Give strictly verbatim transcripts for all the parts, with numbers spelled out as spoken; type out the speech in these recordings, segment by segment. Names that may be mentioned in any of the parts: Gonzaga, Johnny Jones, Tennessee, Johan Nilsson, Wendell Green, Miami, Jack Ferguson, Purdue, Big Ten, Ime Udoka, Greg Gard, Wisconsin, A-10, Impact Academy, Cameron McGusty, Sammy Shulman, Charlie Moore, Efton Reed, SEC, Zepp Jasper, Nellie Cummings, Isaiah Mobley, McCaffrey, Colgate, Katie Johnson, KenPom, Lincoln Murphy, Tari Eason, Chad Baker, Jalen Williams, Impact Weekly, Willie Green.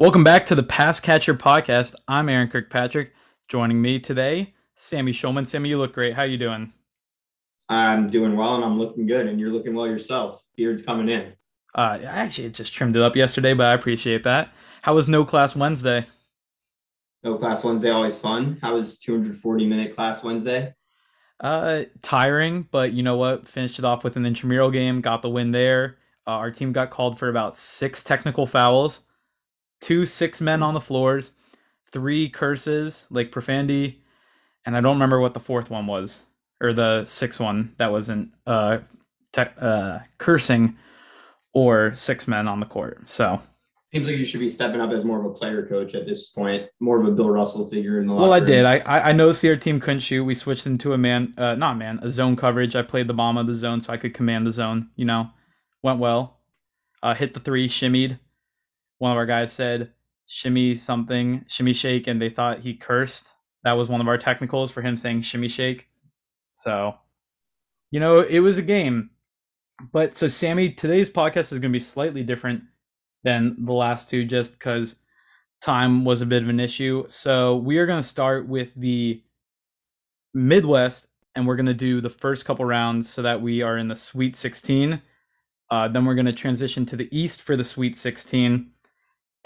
Welcome back to the Pass Catcher Podcast. I'm Aaron Kirkpatrick. Joining me today, Sammy Shulman. Sammy, you look great. How you doing? I'm doing well, and I'm looking good, and you're looking well yourself. Beard's coming in. Uh, I actually just trimmed it up yesterday, but I appreciate that. How was No Class Wednesday? No Class Wednesday, always fun. How was two hundred forty minute Class Wednesday? Uh, tiring, but you know what? Finished it off with an intramural game, got the win there. Uh, our team got called for about six technical fouls, two six men on the floors, three curses, like profanity, and I don't remember what the fourth one was, or the sixth one that wasn't uh, te- uh, cursing or six men on the court. So seems like you should be stepping up as more of a player coach at this point, more of a Bill Russell figure in the locker room. Well, I did. I I noticed our team couldn't shoot. We switched into a man, uh, not man, a zone coverage. I played the bomb of the zone so I could command the zone. You know, went well. Uh, hit the three, shimmied. One of our guys said shimmy something, shimmy shake, and they thought he cursed. That was one of our technicals for him saying shimmy shake. So, you know, it was a game. But so, Sammy, today's podcast is going to be slightly different than the last two just because time was a bit of an issue. So we are going to start with the Midwest, and we're going to do the first couple rounds so that we are in the Sweet sixteen. Uh, then we're going to transition to the East for the Sweet sixteen.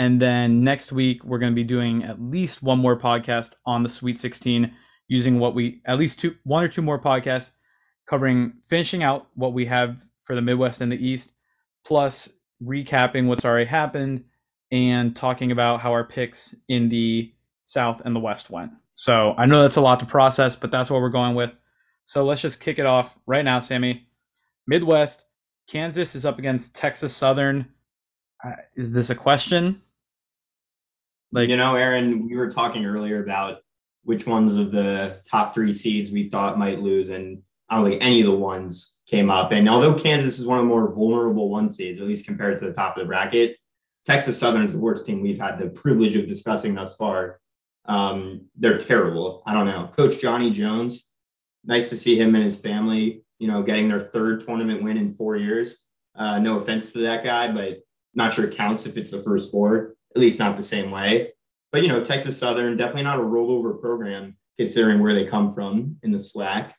And then next week, we're going to be doing at least one more podcast on the Sweet sixteen using what we, at least two, one or two more podcasts covering, finishing out what we have for the Midwest and the East, plus recapping what's already happened and talking about how our picks in the South and the West went. So I know that's a lot to process, but that's what we're going with. So let's just kick it off right now, Sammy. Midwest, Kansas is up against Texas Southern. Uh, is this a question? Like, you know, Aaron, we were talking earlier about which ones of the top three seeds we thought might lose, and I don't think any of the ones came up. And although Kansas is one of the more vulnerable one seeds, at least compared to the top of the bracket, Texas Southern is the worst team we've had the privilege of discussing thus far. Um, they're terrible. I don't know. Coach Johnny Jones, nice to see him and his family, you know, getting their third tournament win in four years. Uh, no offense to that guy, but not sure it counts if it's the first four, at least not the same way. But, you know, Texas Southern, definitely not a rollover program considering where they come from in the S W A C.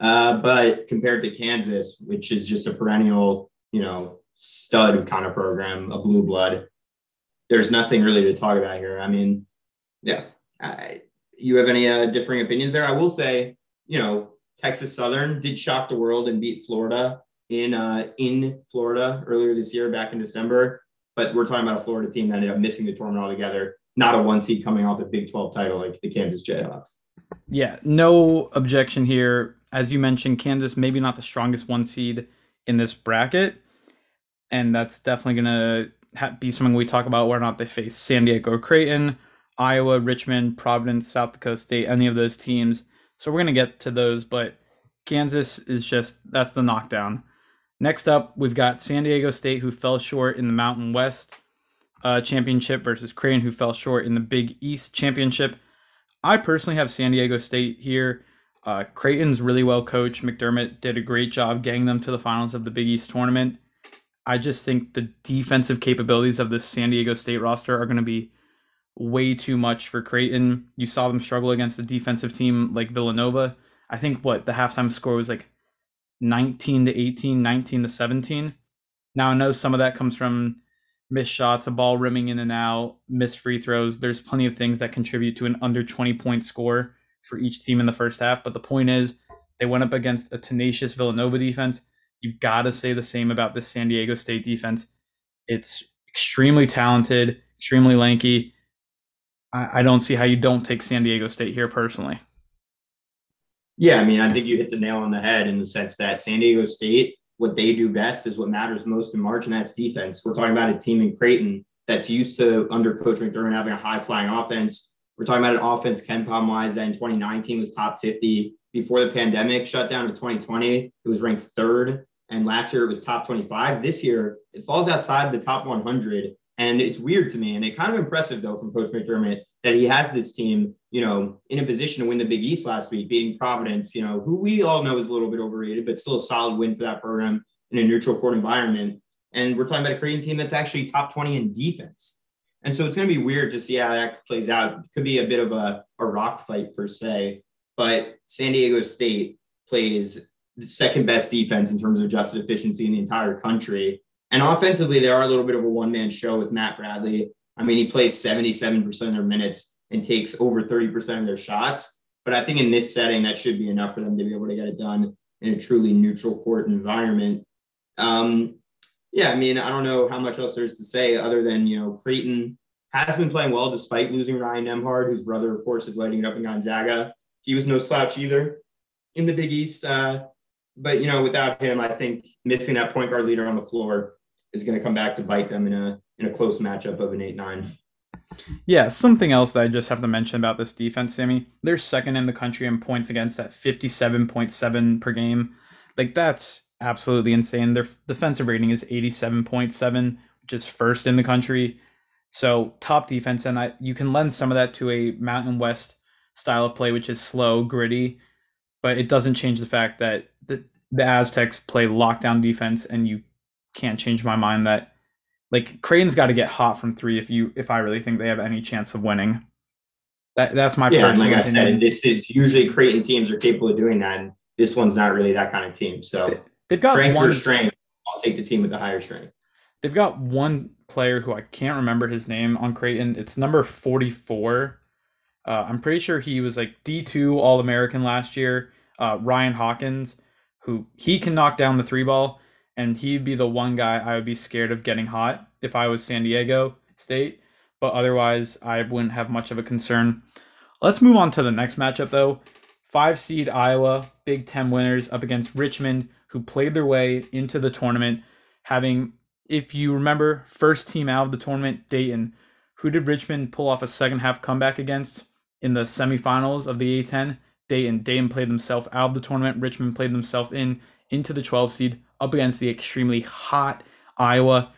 Uh, but compared to Kansas, which is just a perennial, you know, stud kind of program, a blue blood, there's nothing really to talk about here. I mean, yeah. I, you have any uh, differing opinions there? I will say, you know, Texas Southern did shock the world and beat Florida in uh, in Florida earlier this year, back in December. But we're talking about a Florida team that ended up missing the tournament altogether, not a one seed coming off a Big twelve title like the Kansas Jayhawks. Yeah, no objection here. As you mentioned, Kansas, maybe not the strongest one seed in this bracket. And that's definitely going to ha- be something we talk about whether or not they face San Diego, Creighton, Iowa, Richmond, Providence, South Dakota State, any of those teams. So we're going to get to those, but Kansas is just, that's the knockdown. Next up, we've got San Diego State, who fell short in the Mountain West uh, Championship versus Creighton, who fell short in the Big East Championship. I personally have San Diego State here. Uh, Creighton's really well coached. McDermott did a great job getting them to the finals of the Big East tournament. I just think the defensive capabilities of the San Diego State roster are going to be way too much for Creighton. You saw them struggle against a defensive team like Villanova. I think what the halftime score was like nineteen to eighteen, nineteen to seventeen. Now I know some of that comes from missed shots, a ball rimming in and out, missed free throws. There's plenty of things that contribute to an under twenty point score for each team in the first half, but the point is they went up against a tenacious Villanova defense. You've got to say the same about the San Diego State defense. It's extremely talented, extremely lanky. I, I don't see how you don't take San Diego State here personally. Yeah, I mean, I think you hit the nail on the head in the sense that San Diego State, what they do best is what matters most in March, and that's defense. We're talking about a team in Creighton that's used to, under Coach McDermott, having a high-flying offense. We're talking about an offense KenPom wise that in twenty nineteen was top fifty. Before the pandemic shut down in twenty twenty, it was ranked third. And last year it was top twenty-five. This year it falls outside the top one hundred. And it's weird to me. And it kind of impressive though from Coach McDermott that he has this team, you know, in a position to win the Big East last week, beating Providence, you know, who we all know is a little bit overrated, but still a solid win for that program in a neutral court environment. And we're talking about a Creighton team that's actually top twenty in defense. And so it's going to be weird to see how that plays out. It could be a bit of a, a rock fight per se, but San Diego State plays the second best defense in terms of adjusted efficiency in the entire country. And offensively, they are a little bit of a one-man show with Matt Bradley. I mean, he plays seventy-seven percent of their minutes and takes over thirty percent of their shots. But I think in this setting, that should be enough for them to be able to get it done in a truly neutral court environment. Um, yeah, I mean, I don't know how much else there's to say other than, you know, Creighton has been playing well despite losing Ryan Nembhard, whose brother, of course, is lighting it up in Gonzaga. He was no slouch either in the Big East. Uh, but, you know, without him, I think missing that point guard leader on the floor is going to come back to bite them in a in a close matchup of an eight nine. Yeah, something else that I just have to mention about this defense, Sammy, they're second in the country in points against at fifty-seven point seven per game. Like, that's absolutely insane. Their defensive rating is eighty-seven point seven, which is first in the country. So top defense, and I, you can lend some of that to a Mountain West style of play, which is slow, gritty, but it doesn't change the fact that the, the Aztecs play lockdown defense, and you can't change my mind that like Creighton's got to get hot from three if you if I really think they have any chance of winning. That that's my yeah, personal like opinion. I said, this is usually Creighton teams are capable of doing that, and this one's not really that kind of team. So they've got strength one, or strength. I'll take the team with the higher strength. They've got one player who I can't remember his name on Creighton. It's number forty-four. Uh, I'm pretty sure he was like D two All-American last year. Uh, Ryan Hawkins, who he can knock down the three ball. And he'd be the one guy I would be scared of getting hot if I was San Diego State. But otherwise, I wouldn't have much of a concern. Let's move on to the next matchup, though. Five seed Iowa, Big Ten winners up against Richmond, who played their way into the tournament, having, if you remember, first team out of the tournament, Dayton. Who did Richmond pull off a second half comeback against in the semifinals of the A ten? Dayton. Dayton played themselves out of the tournament. Richmond played themselves in into the twelve seed, up against the extremely hot Iowa.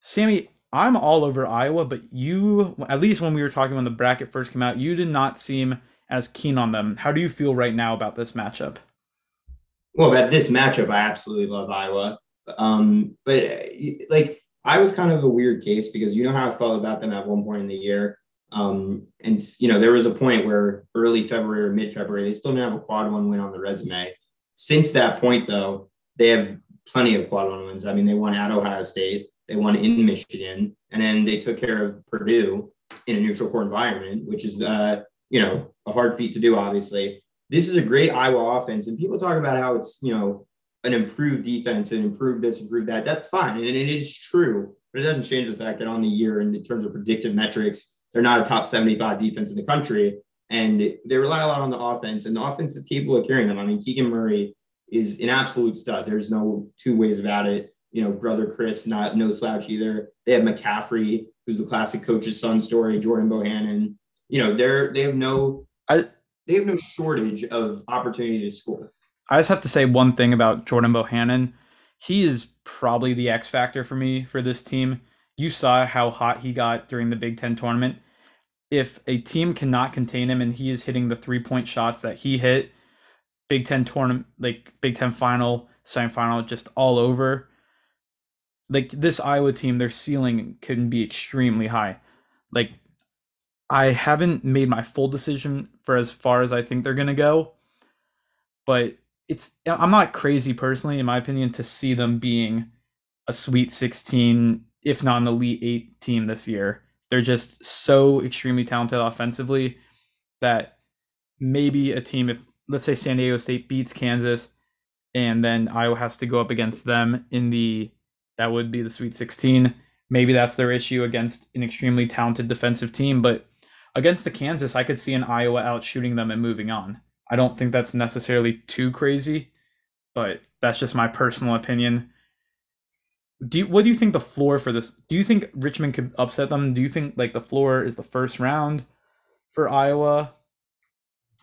Sammy, I'm all over Iowa, but you, at least when we were talking when the bracket first came out, you did not seem as keen on them. How do you feel right now about this matchup? Well, about this matchup, I absolutely love Iowa. Um, but, like, I was kind of a weird case because you know how I felt about them at one point in the year. Um, and, you know, there was a point where early February or mid-February, they still didn't have a quad one win on the resume. Since that point, though, they have plenty of quad one wins. I mean, they won at Ohio State, they won in Michigan, and then they took care of Purdue in a neutral court environment, which is, uh, you know, a hard feat to do, obviously. This is a great Iowa offense, and people talk about how it's, you know, an improved defense and improved this, improved that. That's fine, and it is true, but it doesn't change the fact that on the year, in terms of predictive metrics, they're not a top seventy-five defense in the country. And they rely a lot on the offense, and the offense is capable of carrying them. I mean, Keegan Murray is an absolute stud. There's no two ways about it. You know, brother Chris, not no slouch either. They have McCaffrey, who's the classic coach's son story. Jordan Bohannon. You know, they're they have no I, they have no shortage of opportunity to score. I just have to say one thing about Jordan Bohannon. He is probably the X factor for me for this team. You saw how hot he got during the Big Ten tournament. If a team cannot contain him and he is hitting the three-point shots that he hit, Big Ten tournament, like Big Ten final, semifinal, just all over. Like this Iowa team, their ceiling can be extremely high. Like I haven't made my full decision for as far as I think they're gonna go, but it's I'm not crazy personally, in my opinion, to see them being a Sweet sixteen, if not an Elite Eight team this year. They're just so extremely talented offensively that maybe a team, if let's say San Diego State beats Kansas and then Iowa has to go up against them in the, that would be the Sweet sixteen. Maybe that's their issue against an extremely talented defensive team. But against the Kansas, I could see an Iowa out shooting them and moving on. I don't think that's necessarily too crazy, but that's just my personal opinion. Do you, what do you think the floor for this? Do you think Richmond could upset them? Do you think like the floor is the first round for Iowa?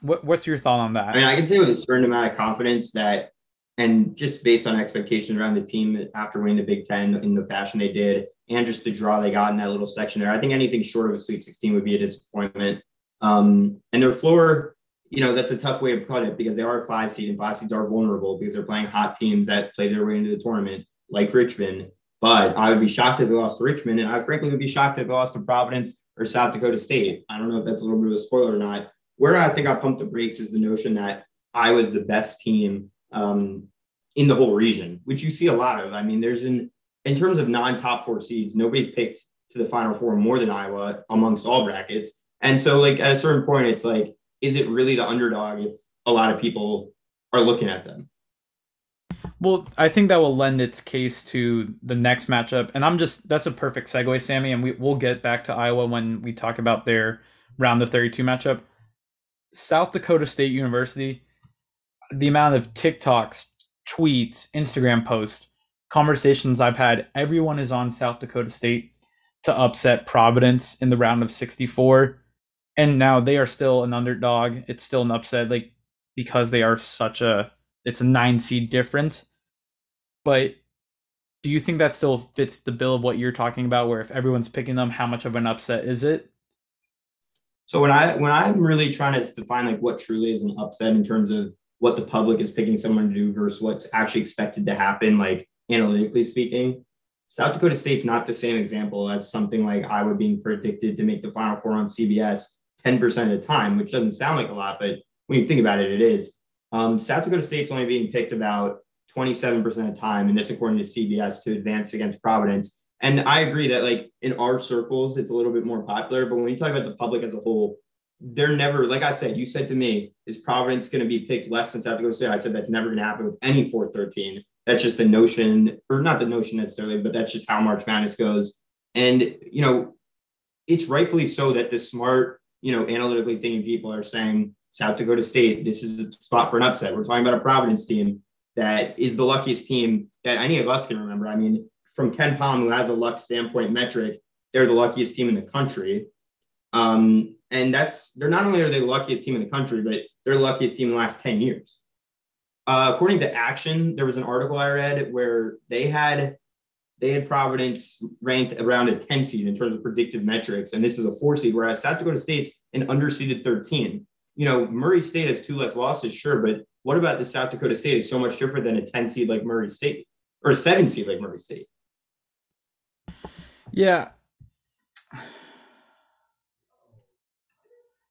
What What's your thought on that? I mean, I can say with a certain amount of confidence that, and just based on expectations around the team after winning the Big Ten in the fashion they did, and just the draw they got in that little section there, I think anything short of a Sweet sixteen would be a disappointment. Um, and their floor, you know, that's a tough way to put it because they are a five seed and five seeds are vulnerable because they're playing hot teams that played their way into the tournament, like Richmond. But I would be shocked if they lost to Richmond, and I frankly would be shocked if they lost to Providence or South Dakota State. I don't know if that's a little bit of a spoiler or not. Where I think I pumped the brakes is the notion that Iowa is the best team um, in the whole region, which you see a lot of. I mean, there's an, in terms of non-top four seeds, nobody's picked to the Final Four more than Iowa amongst all brackets. And so, like, at a certain point, it's like, is it really the underdog if a lot of people are looking at them? Well, I think that will lend its case to the next matchup. And I'm just, that's a perfect segue, Sammy. And we, we'll get back to Iowa when we talk about their round of thirty-two matchup. South Dakota State University, the amount of TikToks, tweets, Instagram posts, conversations I've had, everyone is on South Dakota State to upset Providence in the round of sixty-four. And now they are still an underdog. It's still an upset, like, because they are such a, it's a nine seed difference. But do you think that still fits the bill of what you're talking about, where if everyone's picking them, how much of an upset is it? So when I, when I'm really trying to define like what truly is an upset in terms of what the public is picking someone to do versus what's actually expected to happen, like analytically speaking, South Dakota State's not the same example as something like Iowa being predicted to make the Final Four on C B S ten percent of the time, which doesn't sound like a lot, but when you think about it, it is. Um, South Dakota State's only being picked about twenty-seven percent of the time, and this according to C B S, to advance against Providence. And I agree that, like, in our circles, it's a little bit more popular, but when you talk about the public as a whole, they're never, like I said, you said to me, is Providence going to be picked less than South Dakota State? I said, that's never going to happen with any four thirteen. That's just the notion, or not the notion necessarily, but that's just how March Madness goes. And, you know, it's rightfully so that the smart, you know, analytically thinking people are saying, South Dakota State, this is a spot for an upset. We're talking about a Providence team that is the luckiest team that any of us can remember. I mean, from KenPom, who has a luck standpoint metric, they're the luckiest team in the country. Um, and that's, they're not only are they the luckiest team in the country, but they're the luckiest team in the last ten years. Uh, according to Action, there was an article I read where they had, they had Providence ranked around a ten seed in terms of predictive metrics. And this is a four seed, whereas South Dakota State's an underseeded thirteen. You know, Murray State has two less losses, sure, but what about the South Dakota State is so much different than a ten seed like Murray State or a seven seed like Murray State? Yeah.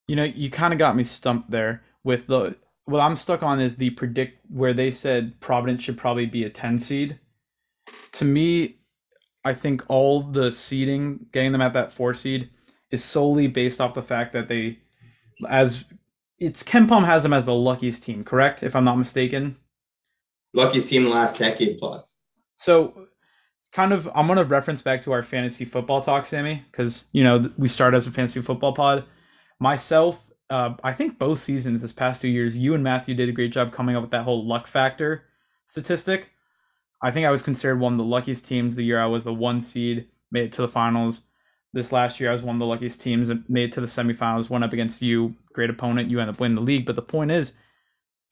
You know, you kind of got me stumped there with the, what I'm stuck on is the predict where they said Providence should probably be a ten seed. To me, I think all the seeding, getting them at that four seed, is solely based off the fact that they, as it's KenPom has them as the luckiest team, correct? If I'm not mistaken, luckiest team in the last decade plus. So, kind of, I'm gonna reference back to our fantasy football talk, Sammy, because you know we started as a fantasy football pod. Myself, uh, I think both seasons this past two years, you and Matthew did a great job coming up with that whole luck factor statistic. I think I was considered one of the luckiest teams the year I was the one seed, made it to the finals. This last year, I was one of the luckiest teams and made it to the semifinals, went up against you, great opponent. You end up winning the league. But the point is,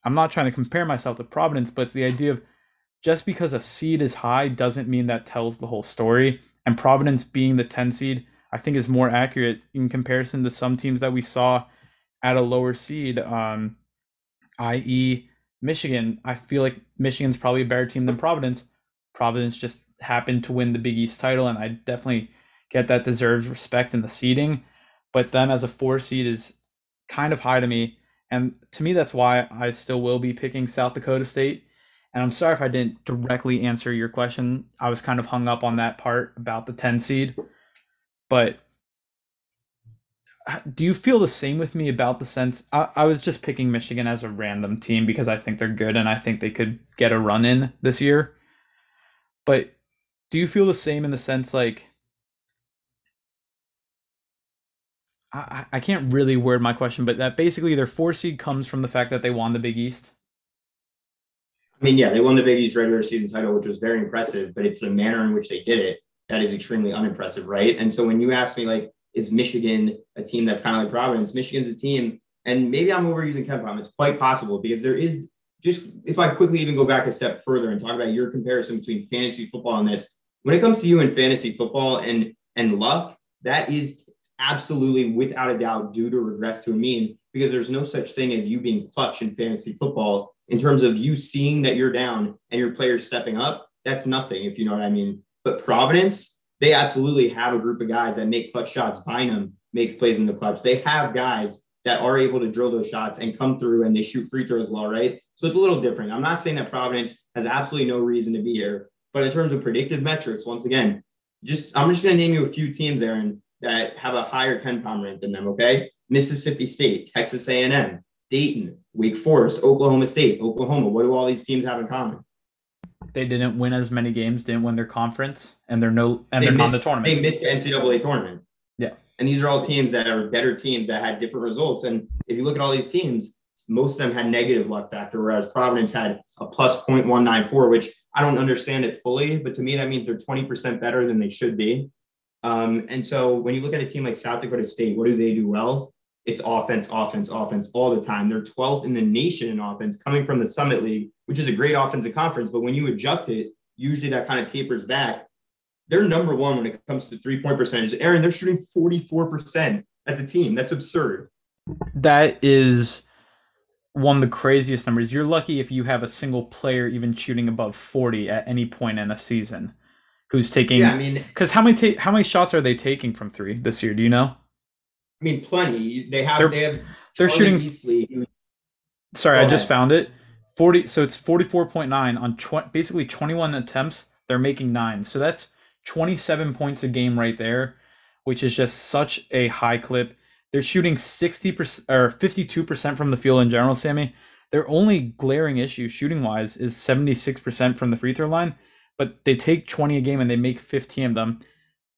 I'm not trying to compare myself to Providence, but it's the idea of just because a seed is high doesn't mean that tells the whole story. And Providence being the ten seed, I think, is more accurate in comparison to some teams that we saw at a lower seed, um, that is. Michigan. I feel like Michigan's probably a better team than Providence. Providence just happened to win the Big East title, and I definitely get that deserves respect in the seeding, but them as a four seed is kind of high to me. And to me, that's why I still will be picking South Dakota State. And I'm sorry if I didn't directly answer your question. I was kind of hung up on that part about the ten seed, but do you feel the same with me about the sense? I, I was just picking Michigan as a random team because I think they're good and I think they could get a run in this year. But do you feel the same in the sense like, I, I can't really word my question, but that basically their four seed comes from the fact that they won the Big East. I mean, yeah, they won the Big East regular season title, which was very impressive, but it's the manner in which they did it that is extremely unimpressive, right? And so when you ask me, like, is Michigan a team that's kind of like Providence? Michigan's a team, and maybe I'm overusing KenPom. It's quite possible because there is just, if I quickly even go back a step further and talk about your comparison between fantasy football and this, when it comes to you in fantasy football and and luck, that is absolutely, without a doubt, due to regress to a mean, because there's no such thing as you being clutch in fantasy football in terms of you seeing that you're down and your players stepping up. That's nothing, if you know what I mean. But Providence, they absolutely have a group of guys that make clutch shots. Bynum makes plays in the clutch. They have guys that are able to drill those shots and come through, and they shoot free throws well, right? So it's a little different. I'm not saying that Providence has absolutely no reason to be here, but in terms of predictive metrics, once again, just I'm just going to name you a few teams, Aaron, that have a higher KenPom rank than them, okay? Mississippi State, Texas A and M, Dayton, Wake Forest, Oklahoma State, Oklahoma. What do all these teams have in common? They didn't win as many games, didn't win their conference, and they're no and they they're missed, not in the tournament. They missed the N C double A tournament. Yeah. And these are all teams that are better teams that had different results. And if you look at all these teams, most of them had negative luck factor, whereas Providence had a plus point one nine four, which I don't understand it fully, but to me, that means they're twenty percent better than they should be. Um, and so when you look at a team like South Dakota State, what do they do well? It's offense, offense, offense all the time. They're twelfth in the nation in offense, coming from the Summit League, which is a great offensive conference. But when you adjust it, usually that kind of tapers back. They're number one when it comes to three-point percentages. Aaron, they're shooting forty-four percent as a team. That's absurd. That is one of the craziest numbers. You're lucky if you have a single player even shooting above forty at any point in a season who's taking... Yeah, I mean... Because how many ta- how many shots are they taking from three this year? Do you know? I mean, plenty. They have... They're, they have they're shooting... Easley. Sorry, I just found it. forty. So it's forty-four point nine on tw- basically twenty-one attempts. They're making nine. So that's twenty-seven points a game right there, which is just such a high clip. They're shooting sixty percent or fifty-two percent from the field in general, Sammy. Their only glaring issue shooting-wise is seventy-six percent from the free throw line, but they take twenty a game and they make fifteen of them.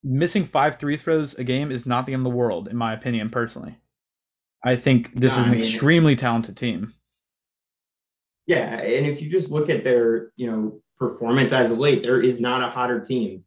Missing five free throws a game is not the end of the world, in my opinion, personally. I think this no, is an I mean, extremely talented team. Yeah, and if you just look at their, you know, performance as of late, there is not a hotter team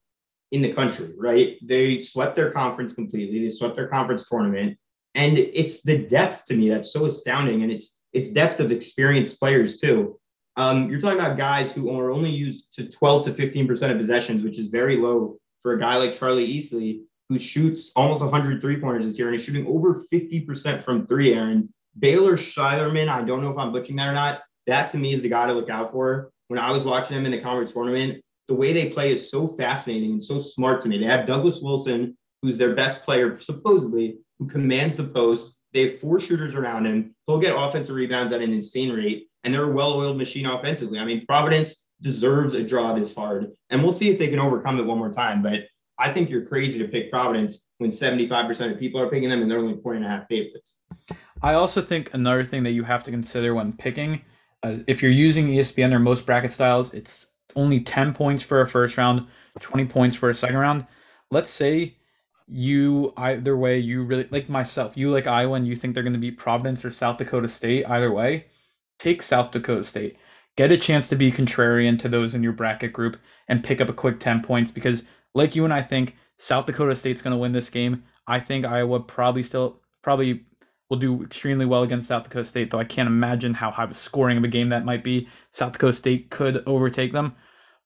in the country, right? They swept their conference completely. They swept their conference tournament. And it's the depth to me that's so astounding. And it's it's depth of experienced players too. Um, you're talking about guys who are only used to twelve to fifteen percent of possessions, which is very low for a guy like Charlie Easley, who shoots almost one hundred three-pointers this year and is shooting over fifty percent from three, Aaron. Baylor Shilerman, I don't know if I'm butchering that or not. That to me is the guy to look out for. When I was watching him in the conference tournament, the way they play is so fascinating and so smart to me. They have Douglas Wilson, who's their best player, supposedly, who commands the post. They have four shooters around him. He'll get offensive rebounds at an insane rate, and they're a well-oiled machine offensively. I mean, Providence deserves a draw this hard, and we'll see if they can overcome it one more time. But I think you're crazy to pick Providence when seventy-five percent of people are picking them, and they're only four and a half favorites. I also think another thing that you have to consider when picking, uh, if you're using E S P N or most bracket styles, it's only ten points for a first round, twenty points for a second round. Let's say you, either way, you really, like myself, you like Iowa and you think they're going to beat Providence or South Dakota State, either way, take South Dakota State. Get a chance to be contrarian to those in your bracket group and pick up a quick ten points because, like you and I think, South Dakota State's going to win this game. I think Iowa probably still, probably will do extremely well against South Dakota State, though I can't imagine how high of a scoring of a game that might be. South Dakota State could overtake them.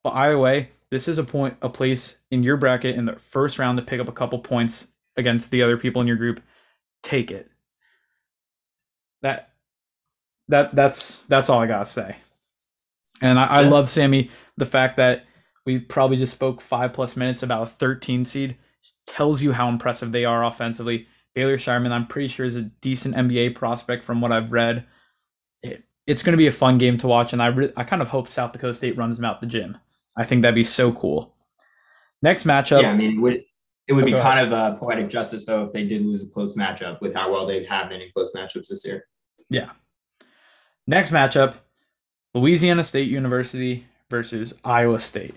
But either way, this is a point, a place in your bracket in the first round to pick up a couple points against the other people in your group. Take it. That, that, that's that's all I gotta say. And I, I love Sammy. The fact that we probably just spoke five plus minutes about a thirteen seed tells you how impressive they are offensively. Baylor Shireman, I'm pretty sure, is a decent N B A prospect from what I've read. It, it's going to be a fun game to watch, and I re- I kind of hope South Dakota State runs them out the gym. I think that'd be so cool. Next matchup. Yeah, I mean, it would, it would be kind ahead. of uh, poetic justice, though, if they did lose a close matchup with how well they have been in close matchups this year. Yeah. Next matchup, Louisiana State University versus Iowa State.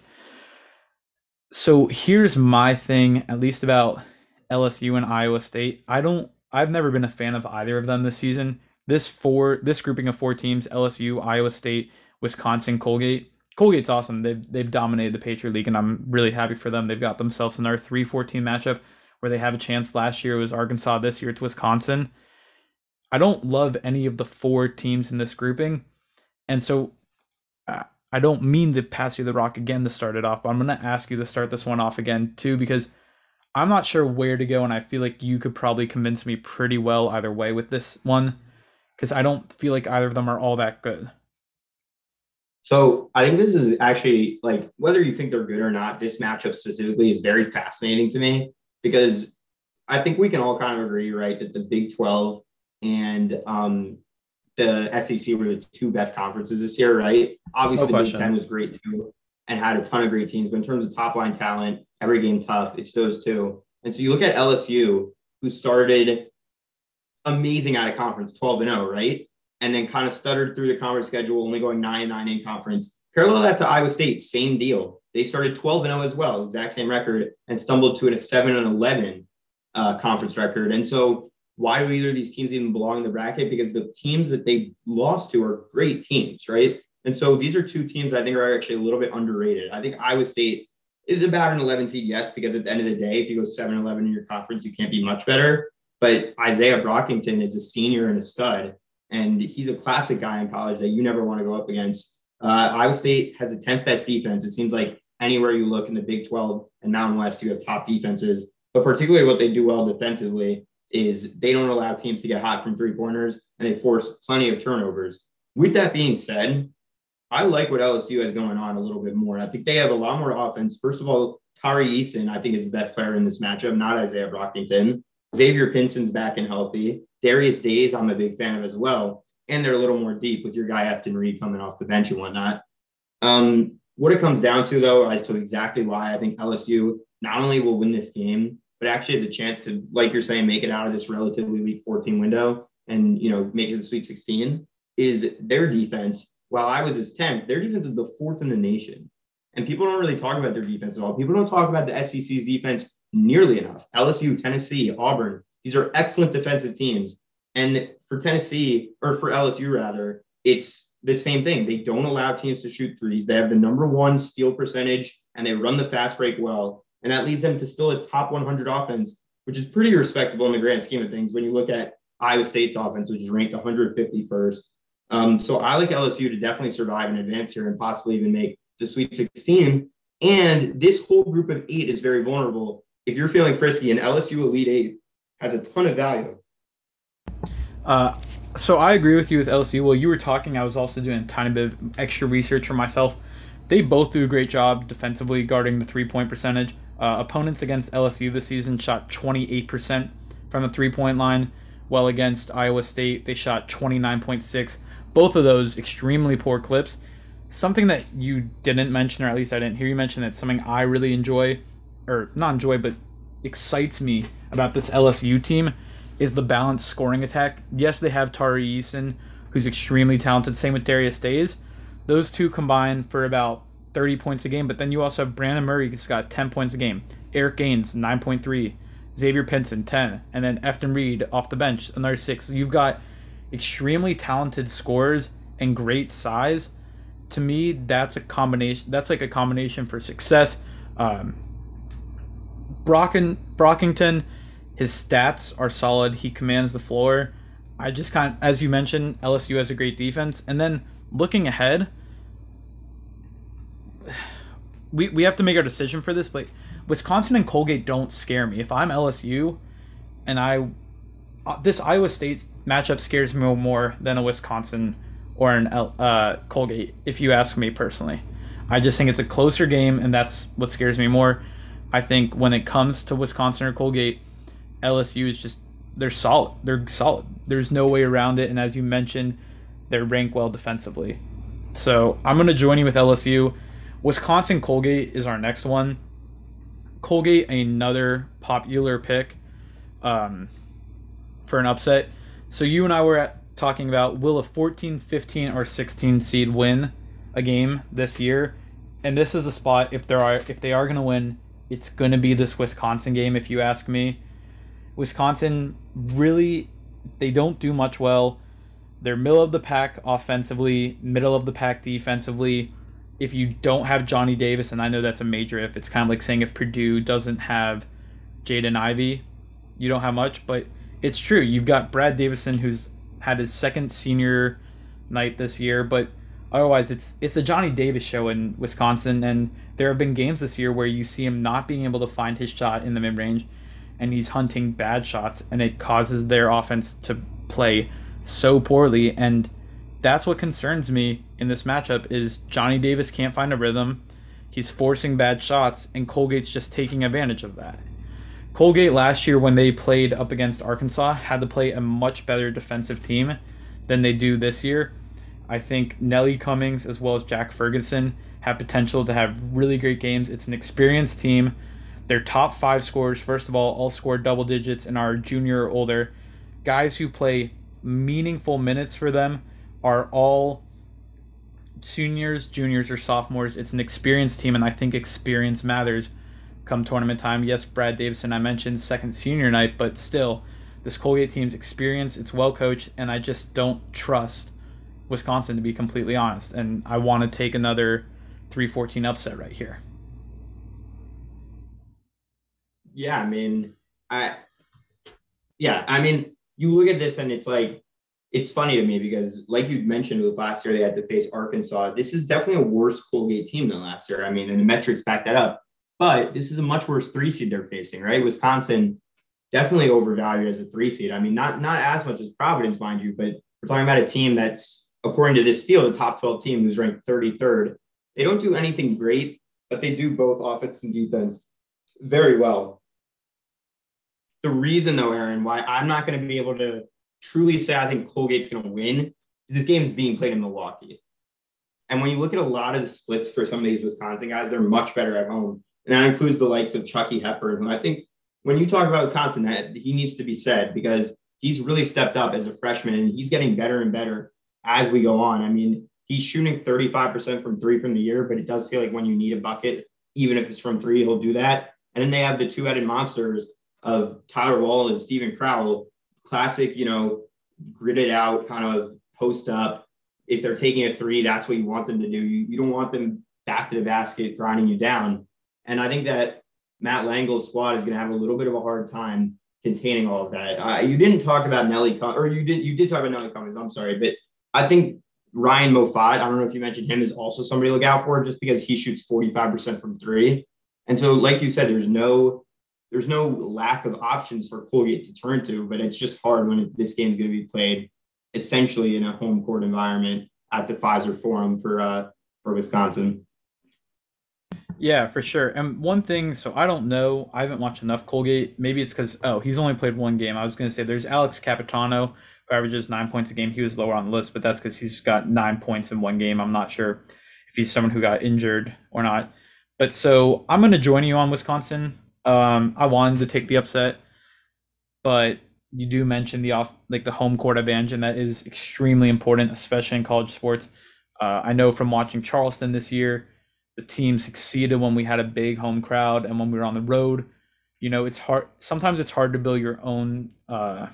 So here's my thing, at least about L S U and Iowa State. I don't, I've never been a fan of either of them this season. This four, this grouping of four teams, L S U, Iowa State, Wisconsin, Colgate. Colgate's awesome. They've they've dominated the Patriot League, and I'm really happy for them. They've got themselves in our three fourteen matchup where they have a chance. Last year it was Arkansas. This year it's Wisconsin. I don't love any of the four teams in this grouping, and so uh, I don't mean to pass you the rock again to start it off, but I'm going to ask you to start this one off again too because I'm not sure where to go, and I feel like you could probably convince me pretty well either way with this one because I don't feel like either of them are all that good. So I think this is actually, like, whether you think they're good or not, this matchup specifically is very fascinating to me, because I think we can all kind of agree, right, that the Big twelve and um, the S E C were the two best conferences this year, right? Obviously, no the Big Ten was great too and had a ton of great teams, but in terms of top line talent, every game tough, it's those two. And so you look at L S U, who started amazing out of conference, twelve and oh, right? And then kind of stuttered through the conference schedule, only going nine and nine in conference. Parallel that to Iowa State, same deal. They started twelve and oh as well, exact same record, and stumbled to a seven and eleven uh, conference record. And so why do either of these teams even belong in the bracket? Because the teams that they lost to are great teams, right? And so these are two teams I think are actually a little bit underrated. I think Iowa State is about an eleven seed, yes, because at the end of the day, if you go seven and eleven in your conference, you can't be much better. But Isaiah Brockington is a senior and a stud. And he's a classic guy in college that you never want to go up against. Uh, Iowa State has the tenth best defense. It seems like anywhere you look in the Big twelve and Mountain West, you have top defenses. But particularly what they do well defensively is they don't allow teams to get hot from three pointers, and they force plenty of turnovers. With that being said, I like what L S U has going on a little bit more. I think they have a lot more offense. First of all, Tari Eason, I think, is the best player in this matchup, not Isaiah Brockington. Xavier Pinson's back and healthy. Darius Days, I'm a big fan of as well. And they're a little more deep with your guy Efton Reed coming off the bench and whatnot. Um, what it comes down to, though, as to exactly why I think L S U not only will win this game, but actually has a chance to, like you're saying, make it out of this relatively weak fourteen window and, you know, make it to the Sweet sixteen, is their defense. While Iowa's is tenth, their defense is the fourth in the nation. And people don't really talk about their defense at all. People don't talk about the S E C's defense nearly enough. L S U, Tennessee, Auburn, these are excellent defensive teams. And for Tennessee, or for L S U rather, it's the same thing. They don't allow teams to shoot threes. They have the number one steal percentage, and they run the fast break well. And that leads them to still a top one hundred offense, which is pretty respectable in the grand scheme of things when you look at Iowa State's offense, which is ranked one hundred fifty-first. Um, so I like L S U to definitely survive and advance here and possibly even make the Sweet sixteen. And this whole group of eight is very vulnerable. If you're feeling frisky, an L S U Elite Eight has a ton of value. Uh, so I agree with you with L S U. While you were talking, I was also doing a tiny bit of extra research for myself. They both do a great job defensively guarding the three-point percentage. Uh, opponents against L S U this season shot twenty-eight percent from the three-point line, while against Iowa State they shot twenty-nine point six. Both of those extremely poor clips. Something that you didn't mention, or at least I didn't hear you mention, that's something I really enjoy, or not enjoy, but excites me about this L S U team, is the balanced scoring attack. Yes, they have Tari Eason, who's extremely talented. Same with Darius Days. Those two combine for about thirty points a game, but then you also have Brandon Murray, who's got ten points a game. Eric Gaines, nine point three. Xavier Pinson, ten. And then Efton Reed off the bench, another six. You've got extremely talented scorers and great size. To me, that's a combination. That's like a combination for success. Um, Brockin, Brockington, his stats are solid. He commands the floor. I just kind of, as you mentioned, L S U has a great defense. And then looking ahead, we we have to make our decision for this. But Wisconsin and Colgate don't scare me. If I'm L S U, and I, this Iowa State matchup scares me more than a Wisconsin or an uh, Colgate, if you ask me personally. I just think it's a closer game, and that's what scares me more. I think when it comes to Wisconsin or Colgate, L S U is just, they're solid. They're solid. There's no way around it, and as you mentioned, they're ranked well defensively. So I'm going to join you with L S U. Wisconsin Colgate is our next one. Colgate, another popular pick um, for an upset. So you and I were at, talking about, will a fourteen, fifteen, or sixteen seed win a game this year? And this is the spot. If there are, if they are going to win, it's going to be this Wisconsin game, if you ask me. Wisconsin, really, they don't do much well. They're middle of the pack offensively, middle of the pack defensively. If you don't have Johnny Davis, and I know that's a major if, it's kind of like saying if Purdue doesn't have Jaden Ivey, you don't have much, but it's true. You've got Brad Davison, who's had his second senior night this year, but otherwise it's it's the Johnny Davis show in Wisconsin, and there have been games this year where you see him not being able to find his shot in the mid-range, and he's hunting bad shots, and it causes their offense to play so poorly, and that's what concerns me in this matchup is Johnny Davis can't find a rhythm. He's forcing bad shots, and Colgate's just taking advantage of that. Colgate last year, when they played up against Arkansas, had to play a much better defensive team than they do this year. I think Nellie Cummings as well as Jack Ferguson have potential to have really great games. It's an experienced team. Their top five scorers, first of all, all scored double digits and are junior or older. Guys who play meaningful minutes for them are all seniors, juniors, or sophomores. It's an experienced team, and I think experience matters come tournament time. Yes, Brad Davison, I mentioned second senior night, but still, this Colgate team's experienced, it's well coached, and I just don't trust Wisconsin, to be completely honest. And I want to take another three fourteen upset right here. Yeah, I mean, I, yeah, I mean, you look at this and it's like, it's funny to me because, like you mentioned, with last year they had to face Arkansas. This is definitely a worse Colgate team than last year. I mean, and the metrics back that up. But this is a much worse three seed they're facing, right? Wisconsin definitely overvalued as a three seed. I mean, not not as much as Providence, mind you, but we're talking about a team that's, according to this field, a top twelve team who's ranked thirty-third. They don't do anything great, but they do both offense and defense very well. The reason, though, Aaron, why I'm not going to be able to truly say I think Colgate's going to win is this game is being played in Milwaukee. And when you look at a lot of the splits for some of these Wisconsin guys, they're much better at home. And that includes the likes of Chucky Hepburn, who I think when you talk about Wisconsin, that he needs to be said because he's really stepped up as a freshman and he's getting better and better as we go on. I mean, he's shooting thirty-five percent from three from the year, but it does feel like when you need a bucket, even if it's from three, he'll do that. And then they have the two-headed monsters of Tyler Wall and Steven Crowell, classic, you know, gritted out kind of post up. If they're taking a three, that's what you want them to do. You, you don't want them back to the basket, grinding you down. And I think that Matt Langle's squad is going to have a little bit of a hard time containing all of that. Uh, you didn't talk about Nellie, Com- or you did you did talk about Nellie Cummings. I'm sorry, but I think Ryan Mofat, I don't know if you mentioned him, is also somebody to look out for just because he shoots forty-five percent from three. And so, like you said, there's no there's no lack of options for Colgate to turn to, but it's just hard when it, this game is going to be played essentially in a home court environment at the Pfizer Forum for uh, for Wisconsin. Yeah, for sure. And one thing, so I don't know, I haven't watched enough Colgate. Maybe it's because, oh, he's only played one game. I was going to say there's Alex Capitano, who averages nine points a game. He was lower on the list, but that's because he's got nine points in one game. I'm not sure if he's someone who got injured or not. But so I'm going to join you on Wisconsin. Um, I wanted to take the upset, but you do mention the off, like the home court advantage, and that is extremely important, especially in college sports. Uh, I know from watching Charleston this year, the team succeeded when we had a big home crowd and when we were on the road. You know, it's hard. Sometimes it's hard to build your own, uh,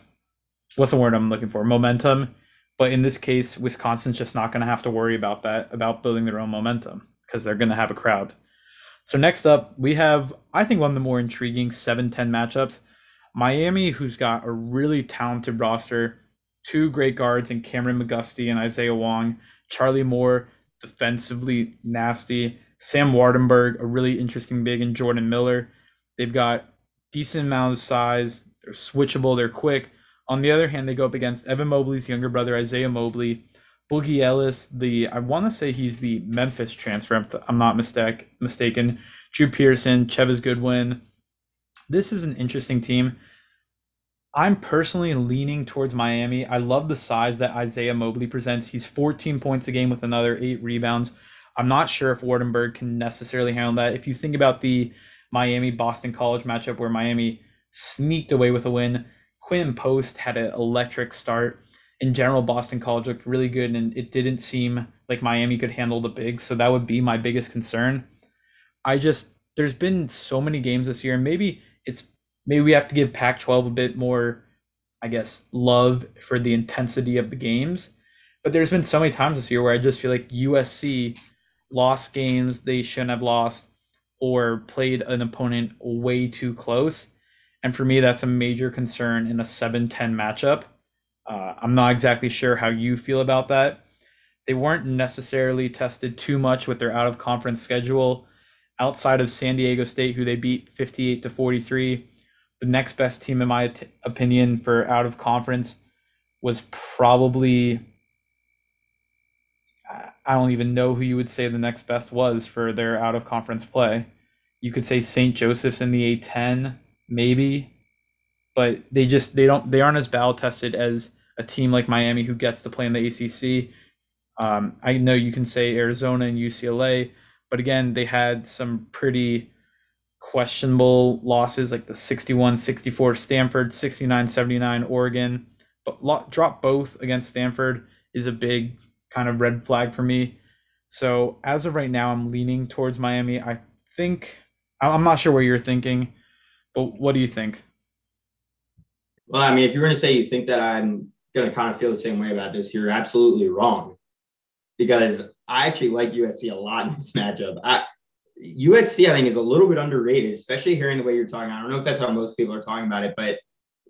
what's the word I'm looking for? Momentum. But in this case, Wisconsin's just not going to have to worry about that, about building their own momentum, because they're going to have a crowd. So next up, we have, I think, one of the more intriguing seven ten matchups. Miami, who's got a really talented roster, two great guards in Cameron McGusty and Isaiah Wong, Charlie Moore, defensively nasty, Sam Wardenberg, a really interesting big, and Jordan Miller. They've got decent amount of size. They're switchable. They're quick. On the other hand, they go up against Evan Mobley's younger brother, Isaiah Mobley, Boogie Ellis, the I want to say he's the Memphis transfer, if I'm not mistake, mistaken, Drew Pearson, Chevis Goodwin. This is an interesting team. I'm personally leaning towards Miami. I love the size that Isaiah Mobley presents. He's fourteen points a game with another eight rebounds. I'm not sure if Wardenberg can necessarily handle that. If you think about the Miami-Boston College matchup where Miami sneaked away with a win, Quinn Post had an electric start. In general, Boston College looked really good, and it didn't seem like Miami could handle the bigs, so that would be my biggest concern. I just – there's been so many games this year, and maybe it's – Maybe we have to give Pac twelve a bit more, I guess, love for the intensity of the games. But there's been so many times this year where I just feel like U S C lost games they shouldn't have lost or played an opponent way too close. And for me, that's a major concern in a seven ten matchup. Uh, I'm not exactly sure how you feel about that. They weren't necessarily tested too much with their out-of-conference schedule outside of San Diego State, who they beat fifty-eight to forty-three. The next best team, in my t- opinion, for out of conference was probably, I, I don't even know who you would say the next best was for their out-of-conference play. You could say Saint Joseph's in the A ten, maybe, but they just they don't they aren't as battle-tested as a team like Miami who gets to play in the A C C. Um, I know you can say Arizona and U C L A, but again, they had some pretty questionable losses, like the sixty-one sixty-four Stanford, sixty-nine seventy-nine Oregon, but lot, drop both against Stanford is a big kind of red flag for me. So as of right now, I'm leaning towards Miami. I think, I'm not sure what you're thinking, but what do you think? Well, I mean, if you're going to say you think that I'm going to kind of feel the same way about this, you're absolutely wrong, because I actually like U S C a lot in this matchup. I, U S C, I think, is a little bit underrated, especially hearing the way you're talking. I don't know if that's how most people are talking about it, but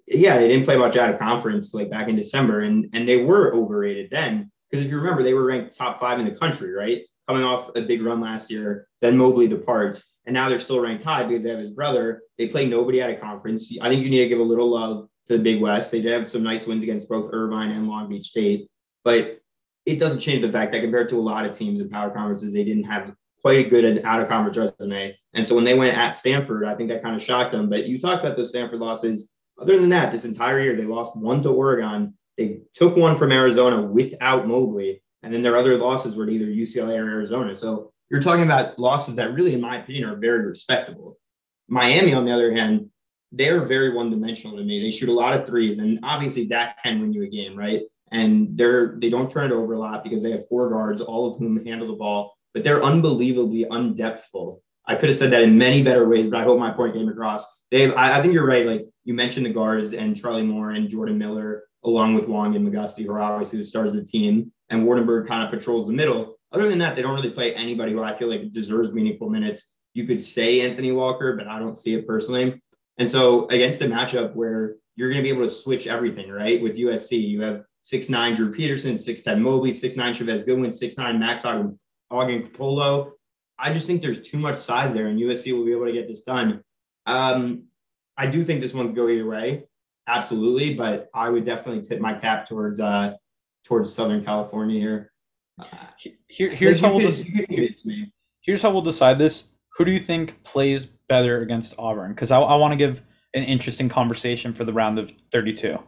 yeah, they didn't play much out of conference like back in December, and, and they were overrated then, because if you remember, they were ranked top five in the country, right? Coming off a big run last year, then Mobley departs, and now they're still ranked high because they have his brother. They play nobody out of conference. I think you need to give a little love to the Big West. They did have some nice wins against both Irvine and Long Beach State, but it doesn't change the fact that compared to a lot of teams in power conferences, they didn't have quite a good out-of-conference resume. And so when they went at Stanford, I think that kind of shocked them. But you talked about those Stanford losses. Other than that, this entire year, they lost one to Oregon. They took one from Arizona without Mobley. And then their other losses were to either U C L A or Arizona. So you're talking about losses that really, in my opinion, are very respectable. Miami, on the other hand, they're very one-dimensional to me. They shoot a lot of threes. And obviously, that can win you a game, right? And they're they don't turn it over a lot because they have four guards, all of whom handle the ball, but they're unbelievably undepthful. I could have said that in many better ways, but I hope my point came across. They have, I, I think you're right. Like you mentioned the guards and Charlie Moore and Jordan Miller, along with Wong and McGusty, who are obviously the stars of the team, and Wardenberg kind of patrols the middle. Other than that, they don't really play anybody who I feel like deserves meaningful minutes. You could say Anthony Walker, but I don't see it personally. And so against a matchup where you're going to be able to switch everything, right? With U S C, you have six nine Drew Peterson, six ten Mobley, six nine Chavez Goodwin, six nine Max Ogden Coppola. I just think there's too much size there, and U S C will be able to get this done. Um, I do think this one could go either way, absolutely, but I would definitely tip my cap towards uh, towards Southern California here. Uh, here here's, how we'll could, de- here, here's how we'll decide this. Who do you think plays better against Auburn? Because I, I want to give an interesting conversation for the round of thirty-two.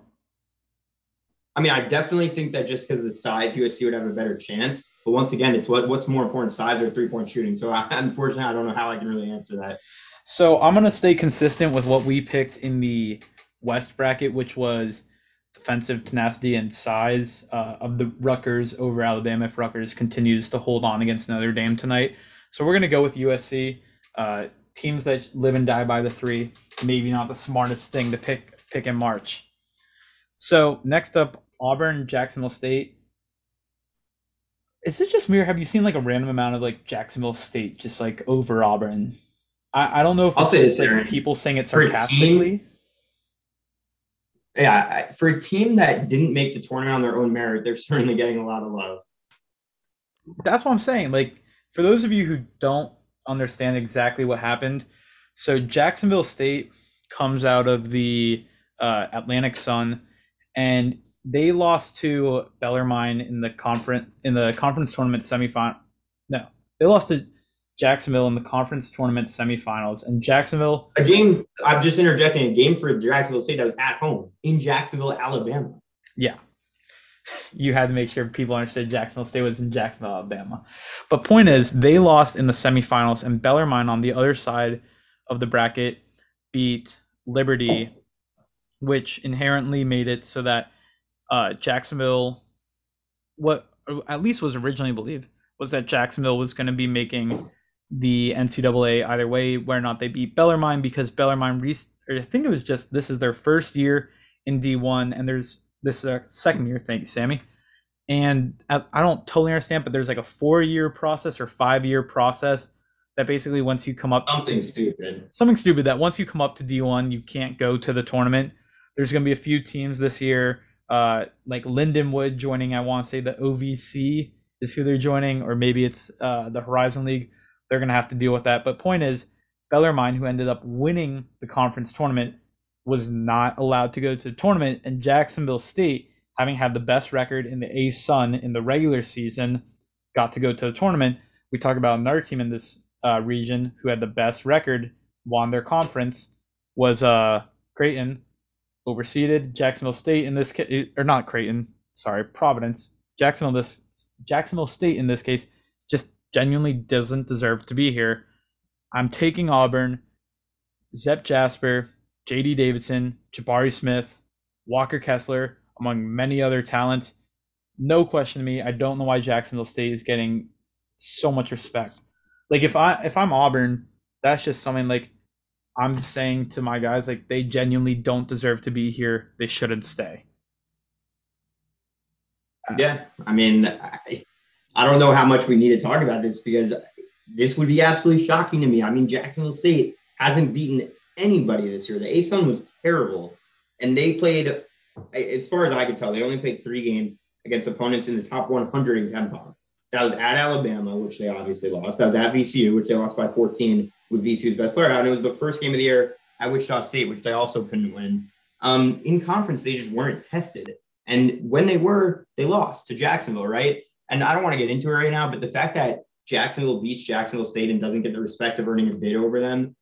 I mean, I definitely think that just because of the size, U S C would have a better chance. But once again, it's what what's more important, size or three-point shooting. So I, unfortunately, I don't know how I can really answer that. So I'm going to stay consistent with what we picked in the West bracket, which was defensive tenacity and size uh, of the Rutgers over Alabama if Rutgers continues to hold on against Notre Dame tonight. So we're going to go with U S C. Uh, teams that live and die by the three, maybe not the smartest thing to pick pick in March. So next up, Auburn, Jacksonville State. Is it just me, or have you seen like a random amount of like Jacksonville State just like over Auburn? I, I don't know if I'll it's say just this, like Aaron, people saying it sarcastically. Team, yeah, for a team that didn't make the tournament on their own merit, they're certainly getting a lot of love. That's what I'm saying. Like for those of you who don't understand exactly what happened, so Jacksonville State comes out of the uh, Atlantic Sun. And they lost to Bellarmine in the conference in the conference tournament semifinal. No, they lost to Jacksonville in the conference tournament semifinals. And Jacksonville, a game. I'm just interjecting a game for Jacksonville State that was at home in Jacksonville, Alabama. Yeah, you had to make sure people understood Jacksonville State was in Jacksonville, Alabama. But point is, they lost in the semifinals, and Bellarmine on the other side of the bracket beat Liberty, which inherently made it so that uh, Jacksonville, what at least was originally believed, was that Jacksonville was going to be making the N C double A either way, whether or not they beat Bellarmine, because Bellarmine, re- or I think it was just, this is their first year in D one, and there's this uh, second year thing, Sammy. And I, I don't totally understand, but there's like a four-year process or five-year process that basically once you come up... Something to, stupid. Something stupid that once you come up to D one, you can't go to the tournament. There's going to be a few teams this year, uh, like Lindenwood joining, I want to say the O V C is who they're joining, or maybe it's uh, the Horizon League. They're going to have to deal with that. But point is, Bellarmine, who ended up winning the conference tournament, was not allowed to go to the tournament. And Jacksonville State, having had the best record in the A Sun in the regular season, got to go to the tournament. We talk about another team in this uh, region who had the best record, won their conference, was uh, Creighton, overseeded Jacksonville State in this case, or not Creighton, sorry, Providence. Jacksonville, this Jacksonville State in this case just genuinely doesn't deserve to be here. I'm taking Auburn, Zepp Jasper, J D Davidson, Jabari Smith, Walker Kessler, among many other talents. No question to me. I don't know why Jacksonville State is getting so much respect. Like if I if I'm Auburn, that's just something like I'm saying to my guys, like they genuinely don't deserve to be here. They shouldn't stay. Yeah, I mean, I, I don't know how much we need to talk about this because this would be absolutely shocking to me. I mean, Jacksonville State hasn't beaten anybody this year. The A S U N was terrible, and they played, as far as I could tell, they only played three games against opponents in the top one hundred in KenPom. That was at Alabama, which they obviously lost. That was at V C U, which they lost by fourteen with V C U's best player out. And it was the first game of the year at Wichita State, which they also couldn't win. Um, in conference, they just weren't tested. And when they were, they lost to Jacksonville, right? And I don't want to get into it right now, but the fact that Jacksonville beats Jacksonville State and doesn't get the respect of earning a bid over them,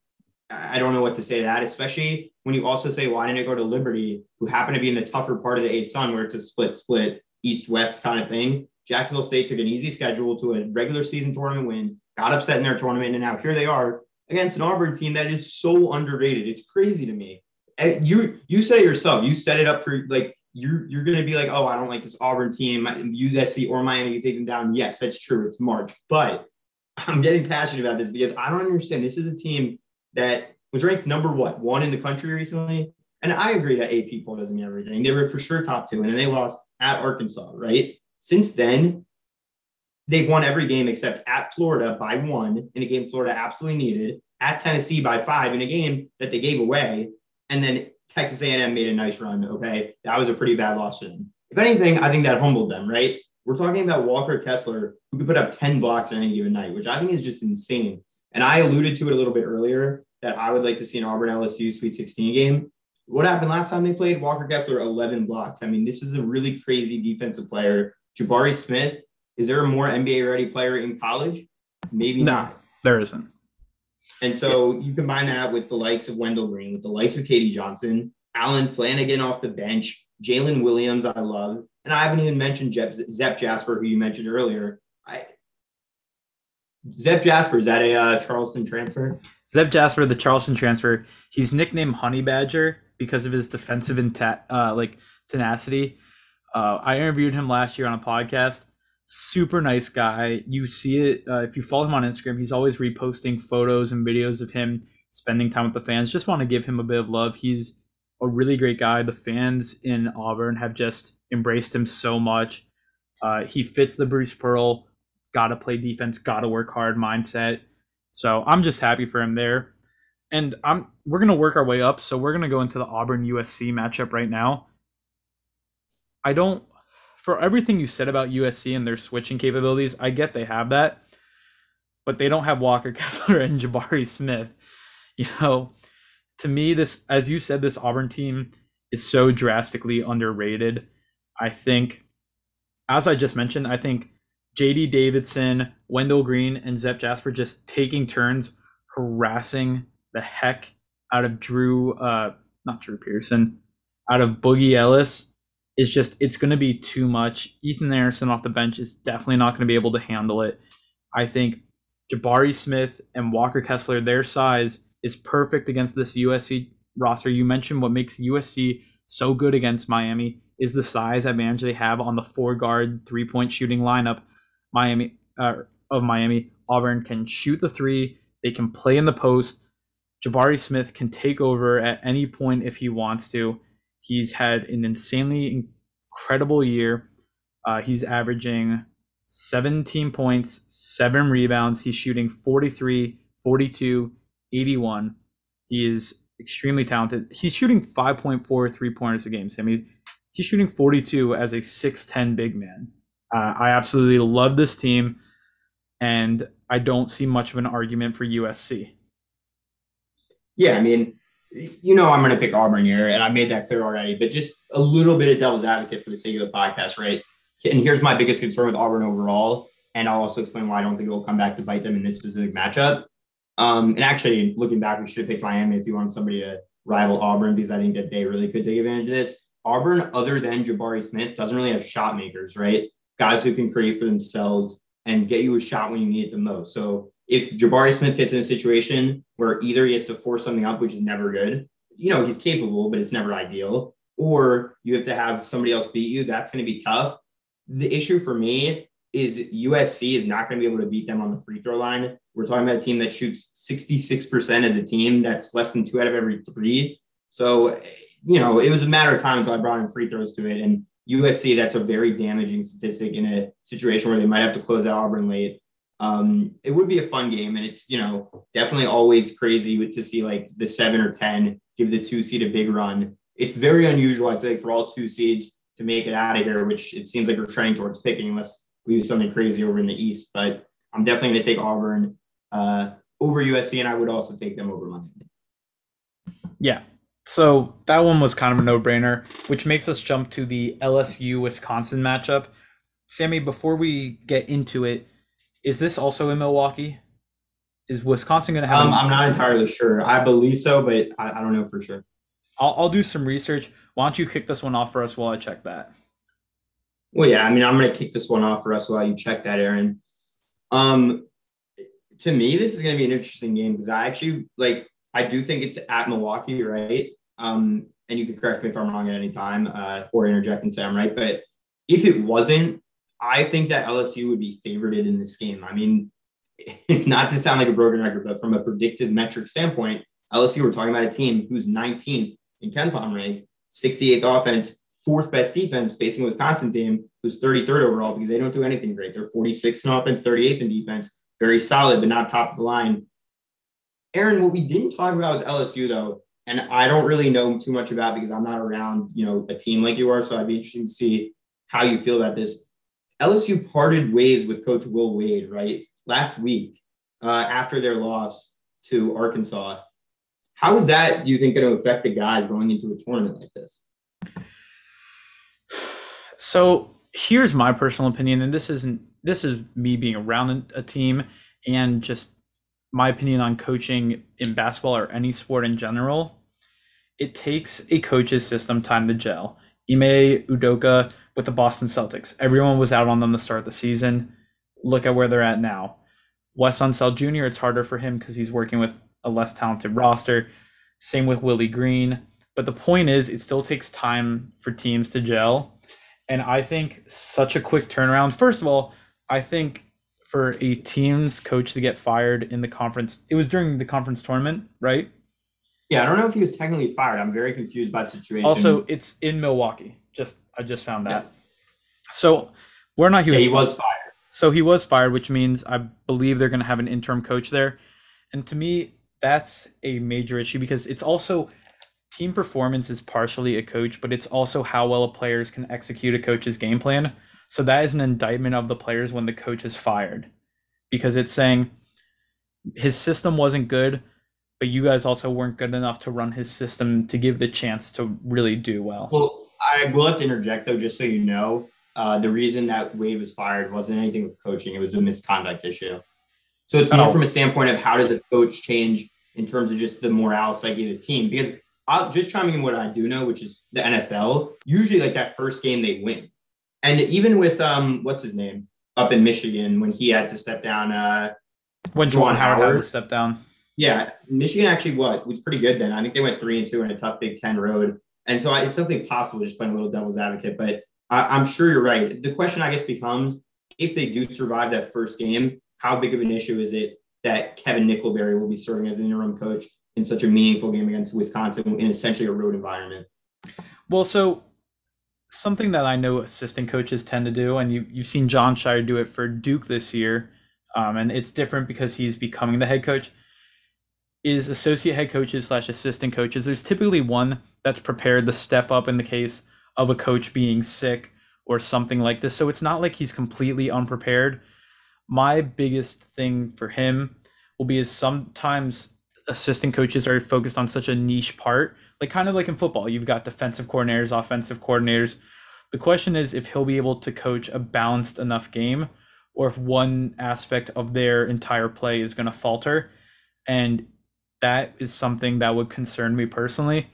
I don't know what to say to that, especially when you also say, why didn't it go to Liberty, who happened to be in the tougher part of the A S U N where it's a split-split east-west kind of thing. Jacksonville State took an easy schedule to a regular season tournament win, got upset in their tournament, and now here they are against an Auburn team that is so underrated. It's crazy to me. You you said it yourself. You set it up for, like, You're, you're going to be like, oh, I don't like this Auburn team. U S C or Miami, you take them down. Yes, that's true. It's March. But I'm getting passionate about this because I don't understand. This is a team that was ranked number, what, one in the country recently? And I agree that A P poll doesn't mean everything. They were for sure top two, and then they lost at Arkansas, right? Since then, they've won every game except at Florida by one in a game Florida absolutely needed, at Tennessee by five in a game that they gave away, and then Texas A and M made a nice run, okay? That was a pretty bad loss to them. If anything, I think that humbled them, right? We're talking about Walker Kessler, who could put up ten blocks on any given night, which I think is just insane. And I alluded to it a little bit earlier that I would like to see an Auburn L S U Sweet sixteen game. What happened last time they played? Walker Kessler, eleven blocks. I mean, this is a really crazy defensive player. Jabari Smith, is there a more N B A-ready player in college? Maybe no, not. There isn't. And so you combine that with the likes of Wendell Green, with the likes of Katie Johnson, Alan Flanagan off the bench, Jalen Williams, I love. And I haven't even mentioned Jep, Zepp Jasper, who you mentioned earlier. I, Zepp Jasper, is that a uh, Charleston transfer? Zepp Jasper, the Charleston transfer. He's nicknamed Honey Badger because of his defensive inta- uh, like tenacity. Uh, I interviewed him last year on a podcast. Super nice guy. You see it uh, if you follow him on Instagram. He's always reposting photos and videos of him spending time with the fans. Just want to give him a bit of love. He's a really great guy. The fans in Auburn have just embraced him so much. Uh, he fits the Bruce Pearl gotta play defense, gotta work hard mindset. So I'm just happy for him there. And I'm we're gonna work our way up. So we're gonna go into the Auburn U S C matchup right now. I don't. For everything you said about U S C and their switching capabilities, I get they have that, but they don't have Walker Kessler and Jabari Smith. You know, to me, this, as you said, this Auburn team is so drastically underrated. I think, as I just mentioned, I think J D Davidson, Wendell Green, and Zepp Jasper just taking turns harassing the heck out of Drew, uh, not Drew Pearson, out of Boogie Ellis. It's just, it's going to be too much. Ethan Anderson off the bench is definitely not going to be able to handle it. I think Jabari Smith and Walker Kessler, their size is perfect against this U S C roster. You mentioned what makes U S C so good against Miami is the size advantage they have on the four-guard three-point shooting lineup Miami uh, of Miami. Auburn can shoot the three. They can play in the post. Jabari Smith can take over at any point if he wants to. He's had an insanely incredible year. Uh, he's averaging seventeen points, seven rebounds. He's shooting forty-three, forty-two, eighty-one. He is extremely talented. He's shooting five point four three-pointers a game. So, I mean, he's shooting forty-two as a six ten big man. Uh, I absolutely love this team, and I don't see much of an argument for U S C. Yeah, I mean, you know I'm going to pick Auburn here, and I made that clear already, but just a little bit of devil's advocate for the sake of the podcast, right? And here's my biggest concern with Auburn overall. And I'll also explain why I don't think it will come back to bite them in this specific matchup. Um, and actually, looking back, we should have picked Miami if you want somebody to rival Auburn, because I think that they really could take advantage of this. Auburn, other than Jabari Smith, doesn't really have shot makers, right? Guys who can create for themselves and get you a shot when you need it the most. So if Jabari Smith gets in a situation where either he has to force something up, which is never good, you know, he's capable, but it's never ideal, or you have to have somebody else beat you, that's going to be tough. The issue for me is U S C is not going to be able to beat them on the free throw line. We're talking about a team that shoots sixty-six percent as a team. That's less than two out of every three. So, you know, it was a matter of time until I brought in free throws to it. And U S C, that's a very damaging statistic in a situation where they might have to close out Auburn late. Um, it would be a fun game. And it's, you know, definitely always crazy to see like the seven or ten give the two seed a big run. It's very unusual, I think, for all two seeds to make it out of here, which it seems like we're trending towards picking unless we do something crazy over in the East. But I'm definitely going to take Auburn uh, over U S C, and I would also take them over Miami. Yeah, so that one was kind of a no-brainer, which makes us jump to the L S U Wisconsin matchup. Sammy, before we get into it, is this also in Milwaukee? Is Wisconsin going to have um, – a- I'm not entirely sure. I believe so, but I, I don't know for sure. I'll, I'll do some research. Why don't you kick this one off for us while I check that? Well, yeah, I mean, I'm going to kick this one off for us while you check that, Aaron. Um, to me, this is going to be an interesting game because I actually, like, I do think it's at Milwaukee, right? Um, and you can correct me if I'm wrong at any time uh, or interject and say I'm right. But if it wasn't, I think that L S U would be favored in this game. I mean, not to sound like a broken record, but from a predictive metric standpoint, L S U, we're talking about a team who's nineteenth in KenPom rank, sixty-eighth offense, fourth best defense, facing a Wisconsin team who's thirty-third overall because they don't do anything great. They're forty-sixth in offense, thirty-eighth in defense, very solid, but not top of the line. Aaron, what we didn't talk about with L S U, though, and I don't really know too much about because I'm not around, you know, a team like you are, so I'd be interested to see how you feel about this. L S U parted ways with Coach Will Wade, right, last week uh, after their loss to Arkansas. How is that, do you think, going to affect the guys going into a tournament like this? So here's my personal opinion, and this isn't this is me being around a team and just my opinion on coaching in basketball or any sport in general. It takes a coach's system time to gel. Ime Udoka with the Boston Celtics. Everyone was out on them to start the season. Look at where they're at now. Wes Unseld Junior, it's harder for him because he's working with a less talented roster. Same with Willie Green. But the point is, it still takes time for teams to gel. And I think such a quick turnaround. First of all, I think for a team's coach to get fired in the conference, it was during the conference tournament, right? Yeah, I don't know if he was technically fired. I'm very confused by the situation. Also, it's in Milwaukee. Just I just found that. Yeah. So we're not here. Yeah, he was fired. So he was fired, which means I believe they're going to have an interim coach there. And to me, that's a major issue because it's also – team performance is partially a coach, but it's also how well players can execute a coach's game plan. So that is an indictment of the players when the coach is fired, because it's saying his system wasn't good, but you guys also weren't good enough to run his system to give the chance to really do well. Well, I will have to interject, though, just so you know, uh, the reason that Wade was fired wasn't anything with coaching. It was a misconduct issue. So it's more oh. from a standpoint of how does a coach change in terms of just the morale psyche of the team, because I'll just chiming in what I do know, which is the N F L. Usually, like, that first game, they win. And even with, um, what's his name, up in Michigan, when he had to step down. Uh, when Juwan Howard had to step down. Yeah. Michigan actually what was pretty good then. I think they went three and two in a tough Big Ten road. And so I, it's something possible, just playing a little devil's advocate. But I, I'm sure you're right. The question, I guess, becomes, if they do survive that first game, how big of an issue is it that Kevin Nickelberry will be serving as an interim coach in such a meaningful game against Wisconsin in essentially a road environment? Well, so something that I know assistant coaches tend to do, and you, you've seen John Shire do it for Duke this year, um, and it's different because he's becoming the head coach, is associate head coaches slash assistant coaches. There's typically one that's prepared to step up in the case of a coach being sick or something like this. So it's not like he's completely unprepared. My biggest thing for him will be is sometimes – assistant coaches are focused on such a niche part, like kind of like in football, you've got defensive coordinators, offensive coordinators. The question is if he'll be able to coach a balanced enough game or if one aspect of their entire play is going to falter. And that is something that would concern me personally.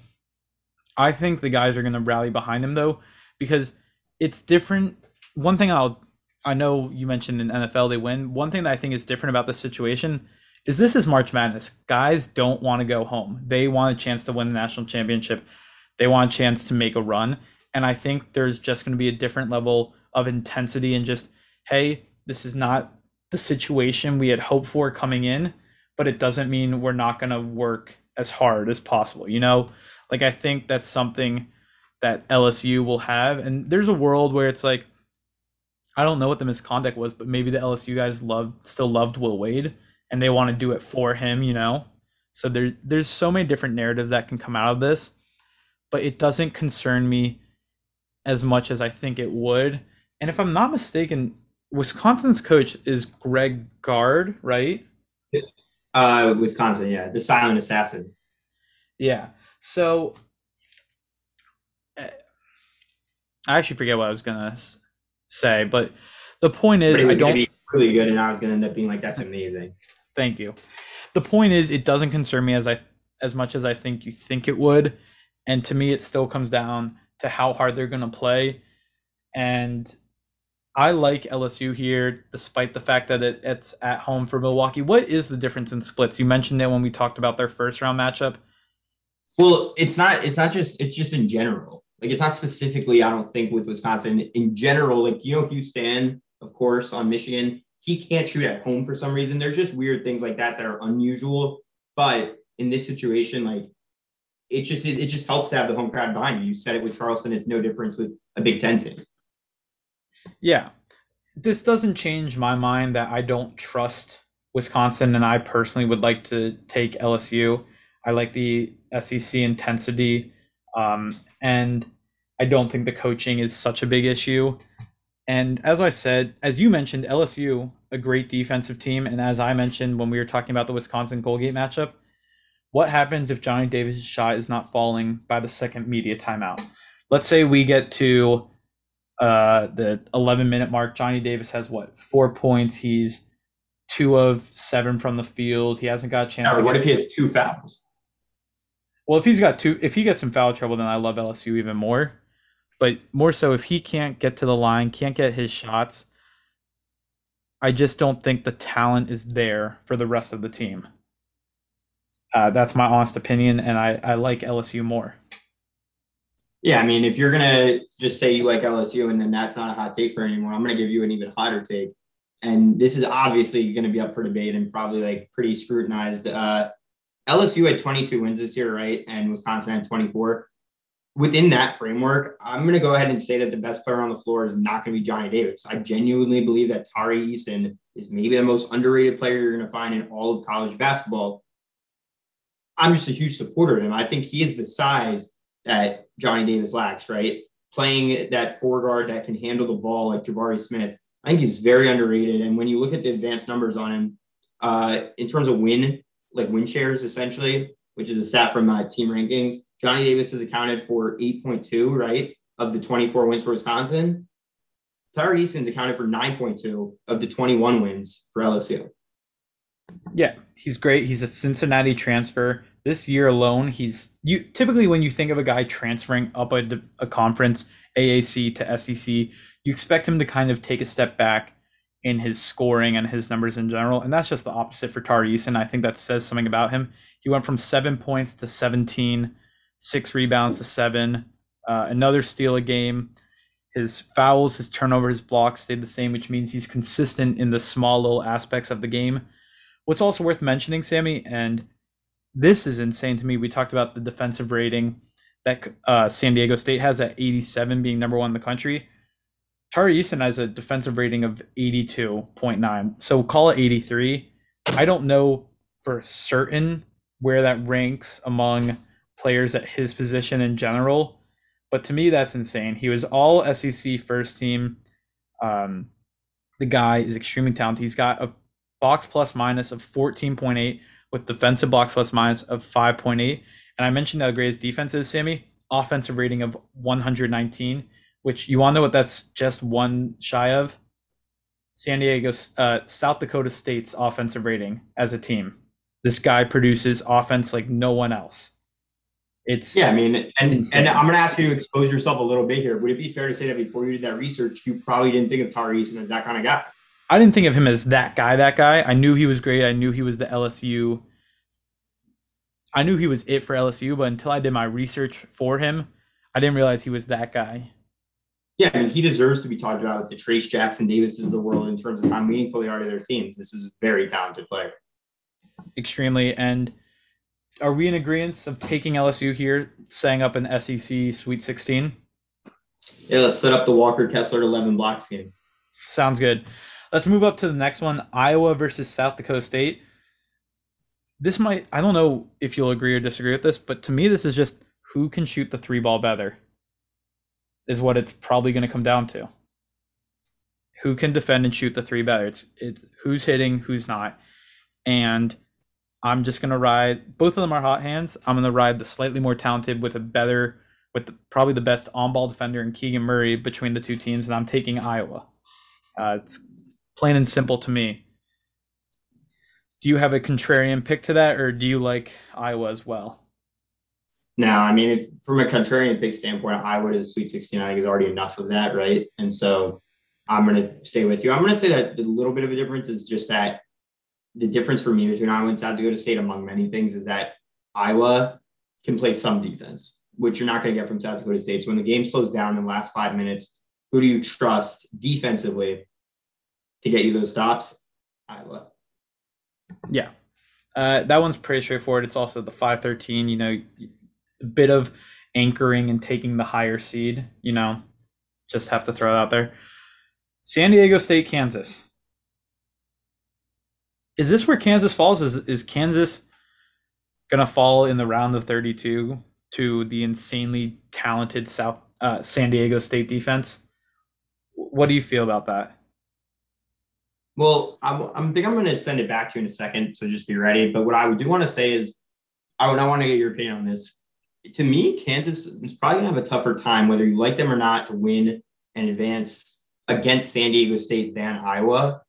I think the guys are going to rally behind him, though, because it's different. One thing I'll, I know you mentioned in N F L they win. One thing that I think is different about this situation is this is March Madness. Guys don't want to go home. They want a chance to win the national championship. They want a chance to make a run. And I think there's just going to be a different level of intensity and just, hey, this is not the situation we had hoped for coming in, but it doesn't mean we're not going to work as hard as possible. You know, like, I think that's something that L S U will have. And there's a world where it's like, I don't know what the misconduct was, but maybe the L S U guys loved, still loved Will Wade, and they want to do it for him, you know? So there's, there's so many different narratives that can come out of this, but it doesn't concern me as much as I think it would. And if I'm not mistaken, Wisconsin's coach is Greg Gard, right? Uh, Wisconsin, yeah. The silent assassin. Yeah. So I actually forget what I was going to say, but the point is, I don't be really good, and I was going to end up being like, that's amazing. Thank you. The point is, it doesn't concern me as I as much as I think you think it would, and to me, it still comes down to how hard they're going to play. And I like L S U here, despite the fact that it, it's at home for Milwaukee. What is the difference in splits? You mentioned it when we talked about their first round matchup. Well, it's not. It's not just. It's just in general. Like, it's not specifically, I don't think, with Wisconsin. In general, like, you know, Hugh Stan, of course, on Michigan, he can't shoot at home for some reason. There's just weird things like that that are unusual. But in this situation, like, it just is, it just helps to have the home crowd behind you. You said it with Charleston. It's no difference with a Big Ten team. Yeah, this doesn't change my mind that I don't trust Wisconsin, and I personally would like to take L S U. I like the S E C intensity. Um, and I don't think the coaching is such a big issue. And as I said, as you mentioned, L S U, a great defensive team. And as I mentioned when we were talking about the Wisconsin Colgate matchup, what happens if Johnny Davis' shot is not falling by the second media timeout? Let's say we get to uh, the eleven minute mark. Johnny Davis has what, four points. He's two of seven from the field. He hasn't got a chance. Now, to what if he has two fouls? Well, if he's got two, if he gets in foul trouble, then I love L S U even more. But more so, if he can't get to the line, can't get his shots, I just don't think the talent is there for the rest of the team. Uh, that's my honest opinion, and I, I like L S U more. Yeah, I mean, if you're going to just say you like L S U and then that's not a hot take for anyone, I'm going to give you an even hotter take. And this is obviously going to be up for debate and probably, like, pretty scrutinized. Uh L S U had twenty-two wins this year, right? And Wisconsin had twenty-four. Within that framework, I'm going to go ahead and say that the best player on the floor is not going to be Johnny Davis. I genuinely believe that Tari Eason is maybe the most underrated player you're going to find in all of college basketball. I'm just a huge supporter of him. I think he is the size that Johnny Davis lacks, right? Playing that four guard that can handle the ball like Jabari Smith. I think he's very underrated. And when you look at the advanced numbers on him, uh, in terms of win, like win shares, essentially, which is a stat from uh, team rankings, Johnny Davis has accounted for eight point two, right, of the twenty-four wins for Wisconsin. Tari Eason's accounted for nine point two of the twenty-one wins for L S U. Yeah, he's great. He's a Cincinnati transfer. This year alone, he's you typically when you think of a guy transferring up a, a conference, A A C to S E C, you expect him to kind of take a step back in his scoring and his numbers in general. And that's just the opposite for Tari Eason. I think that says something about him. He went from seven points to seventeen, six rebounds to seven, uh, another steal a game. His fouls, his turnovers, his blocks stayed the same, which means he's consistent in the small little aspects of the game. What's also worth mentioning, Sammy, and this is insane to me, we talked about the defensive rating that uh, San Diego State has at eighty-seven, being number one in the country. Tari Eason has a defensive rating of eighty-two point nine, so call it eighty-three. I don't know for certain where that ranks among players at his position in general, but to me, that's insane. He was all S E C first team. Um, the guy is extremely talented. He's got a box plus minus of fourteen point eight with defensive box plus minus of five point eight. And I mentioned how great his defense is, Sammy. Offensive rating of one hundred nineteen. Which you want to know what that's just one shy of? San Diego, uh, South Dakota State's offensive rating as a team. This guy produces offense like no one else. It's yeah, I mean, and, and I'm going to ask you to expose yourself a little bit here. Would it be fair to say that before you did that research, you probably didn't think of Tari Eason as that kind of guy? I didn't think of him as that guy, that guy. I knew he was great. I knew he was the L S U. I knew he was it for L S U, but until I did my research for him, I didn't realize he was that guy. Yeah, I mean, he deserves to be talked about at the Trace Jackson Davises of the world in terms of how meaningful they are to their teams. This is a very talented player. Extremely. And are we in agreement of taking L S U here, setting up an S E C Sweet sixteen? Yeah, let's set up the Walker Kessler eleven blocks game. Sounds good. Let's move up to the next one, Iowa versus South Dakota State. This might, I don't know if you'll agree or disagree with this, but to me, this is just who can shoot the three ball better is what it's probably going to come down to. Who can defend and shoot the three better? It's, it's who's hitting, who's not. And I'm just going to ride, both of them are hot hands. I'm going to ride the slightly more talented with a better, with the, probably the best on-ball defender in Keegan Murray between the two teams, and I'm taking Iowa. Uh, it's plain and simple to me. Do you have a contrarian pick to that, or do you like Iowa as well? No, I mean, if, from a contrarian pick standpoint, Iowa to the Sweet sixteen, I think is already enough of that, right? And so I'm going to stay with you. I'm going to say that the little bit of a difference is just that the difference for me between Iowa and South Dakota State, among many things, is that Iowa can play some defense, which you're not going to get from South Dakota State. So when the game slows down in the last five minutes, who do you trust defensively to get you those stops? Iowa. Yeah, uh, that one's pretty straightforward. It's also the five thirteen, you know, a bit of anchoring and taking the higher seed, you know, just have to throw it out there. San Diego State, Kansas. Is this where Kansas falls? Is is Kansas going to fall in the round of thirty-two to the insanely talented South uh, San Diego State defense? What do you feel about that? Well, I, I think I'm going to send it back to you in a second, so just be ready. But what I do want to say is I would I want to get your opinion on this. To me, Kansas is probably going to have a tougher time, whether you like them or not, to win and advance against San Diego State than Iowa.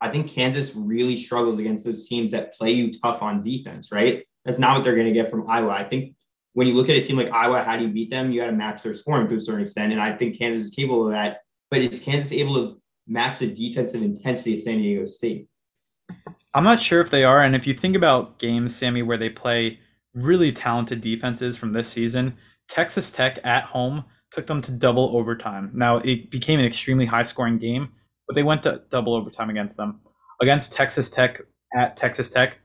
I think Kansas really struggles against those teams that play you tough on defense, right? That's not what they're going to get from Iowa. I think when you look at a team like Iowa, how do you beat them? You got to match their scoring to a certain extent, and I think Kansas is capable of that. But is Kansas able to match the defensive intensity of San Diego State? I'm not sure if they are. And if you think about games, Sammy, where they play really talented defenses from this season, Texas Tech at home took them to double overtime. Now, it became an extremely high-scoring game, but they went to double overtime against them. Against Texas Tech at Texas Tech,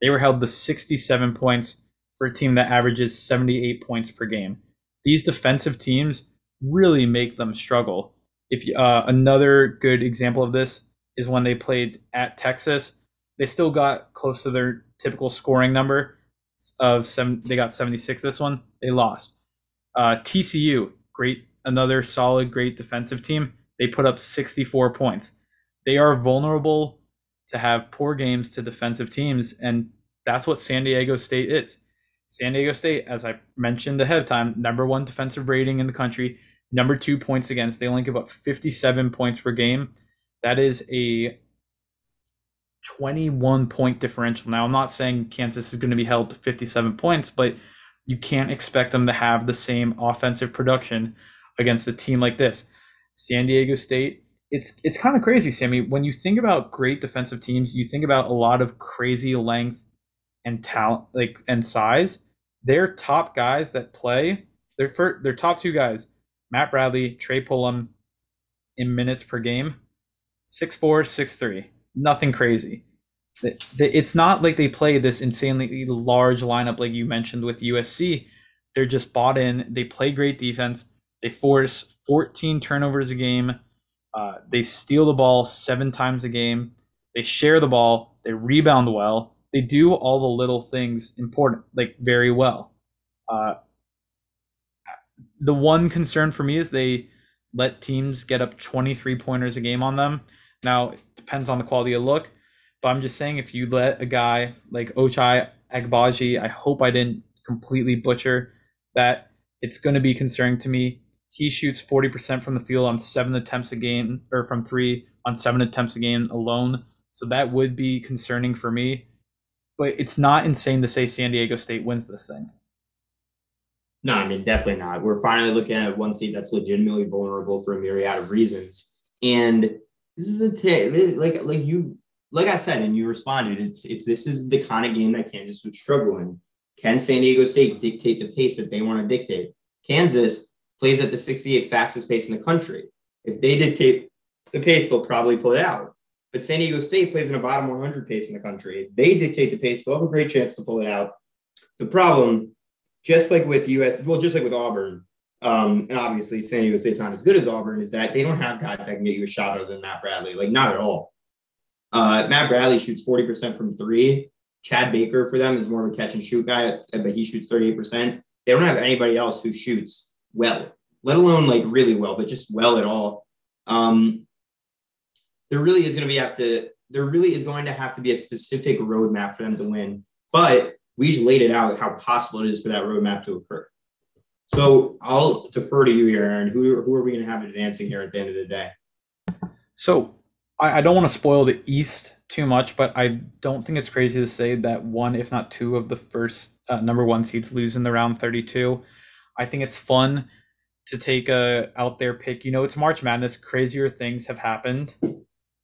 they were held to sixty-seven points for a team that averages seventy-eight points per game. These defensive teams really make them struggle. If uh, another good example of this is when they played at Texas, they still got close to their typical scoring number of seven. They got seventy-six. This one they lost. Uh, T C U, great, another solid, great defensive team. They put up sixty-four points. They are vulnerable to have poor games to defensive teams, and that's what San Diego State is. San Diego State, as I mentioned ahead of time, number one defensive rating in the country. Number two points against. They only give up fifty-seven points per game. That is a twenty-one point differential. Now, I'm not saying Kansas is going to be held to fifty-seven points, but you can't expect them to have the same offensive production against a team like this. San Diego State, it's it's kind of crazy, Sammy. When you think about great defensive teams, you think about a lot of crazy length and talent, like and size. Their top guys that play, their first, their top two guys, Matt Bradley, Trey Pullum, in minutes per game, six four, six three. Nothing crazy. It's not like they play this insanely large lineup like you mentioned with U S C. They're just bought in. They play great defense. They force fourteen turnovers a game. Uh, they steal the ball seven times a game. They share the ball. They rebound well. They do all the little things important, like very well. Uh, The one concern for me is they let teams get up twenty-three pointers a game on them. Now, it depends on the quality of look, but I'm just saying if you let a guy like Ochai Agbaji, I hope I didn't completely butcher that, it's going to be concerning to me. He shoots forty percent from the field on seven attempts a game, or from three, on seven attempts a game alone. So that would be concerning for me. But it's not insane to say San Diego State wins this thing. No, I mean, definitely not. We're finally looking at one seed that's legitimately vulnerable for a myriad of reasons. And this is a t- like like you like I said, and you responded, it's it's this is the kind of game that Kansas would struggle in. Can San Diego State dictate the pace that they want to dictate? Kansas plays at the sixty-eighth fastest pace in the country. If they dictate the pace, they'll probably pull it out. But San Diego State plays in a bottom one hundred pace in the country. If they dictate the pace, they'll have a great chance to pull it out. The problem, just like with U S, well, just like with Auburn, um, and obviously San Diego State's not as good as Auburn, is that they don't have guys that can get you a shot other than Matt Bradley. Like, not at all. Uh, Matt Bradley shoots forty percent from three. Chad Baker for them is more of a catch and shoot guy, but he shoots thirty-eight percent. They don't have anybody else who shoots well, let alone like really well, but just well at all. Um, there really is going to be have to, there really is going to have to be a specific roadmap for them to win, but we just laid it out how possible it is for that roadmap to occur. So I'll defer to you here, Aaron. Who, who are we going to have advancing here at the end of the day? So I, I don't want to spoil the East too much, but I don't think it's crazy to say that one, if not two, of the first uh, number one seeds lose in the round thirty-two. I think it's fun to take a out there pick. You know, it's March Madness. Crazier things have happened.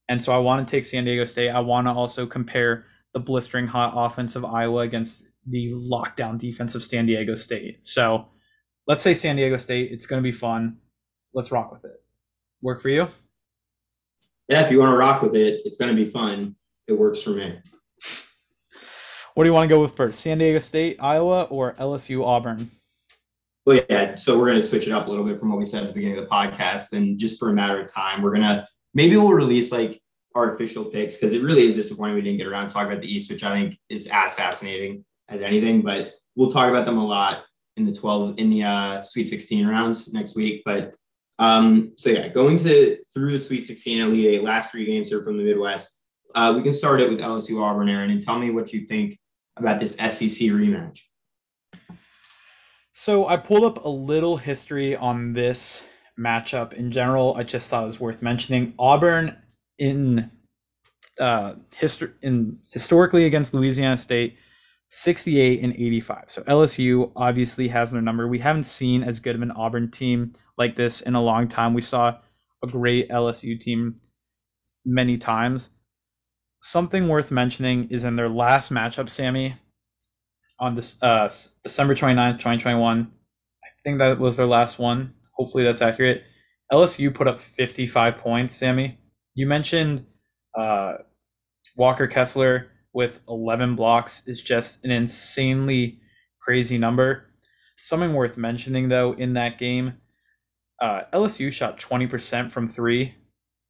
And so I want to take San Diego State. I want to also compare the blistering hot offense of Iowa against the lockdown defense of San Diego State. So let's say San Diego State. It's going to be fun. Let's rock with it. Work for you? Yeah, if you want to rock with it, it's going to be fun. It works for me. What do you want to go with first? San Diego State, Iowa, or L S U, Auburn? Well, yeah, so we're going to switch it up a little bit from what we said at the beginning of the podcast. And just for a matter of time, we're going to maybe we'll release like our official picks, because it really is disappointing we didn't get around to talk about the East, which I think is as fascinating as anything. But we'll talk about them a lot in the twelve in the uh, Sweet sixteen rounds next week. But um, so, yeah, going to through the Sweet sixteen, Elite Eight, last three games here from the Midwest. Uh, we can start it with L S U Auburn, Aaron, and tell me what you think about this S E C rematch. So I pulled up a little history on this matchup in general. I just thought it was worth mentioning. Auburn in uh, history in historically against Louisiana State, sixty-eight and eighty-five. So L S U obviously has their number. We haven't seen as good of an Auburn team like this in a long time. We saw a great L S U team many times. Something worth mentioning is in their last matchup, Sammy, on this uh, December twenty-ninth, twenty twenty-one. I think that was their last one. Hopefully that's accurate. L S U put up fifty-five points, Sammy. You mentioned uh, Walker Kessler with eleven blocks is just an insanely crazy number. Something worth mentioning, though, in that game, uh, L S U shot twenty percent from three.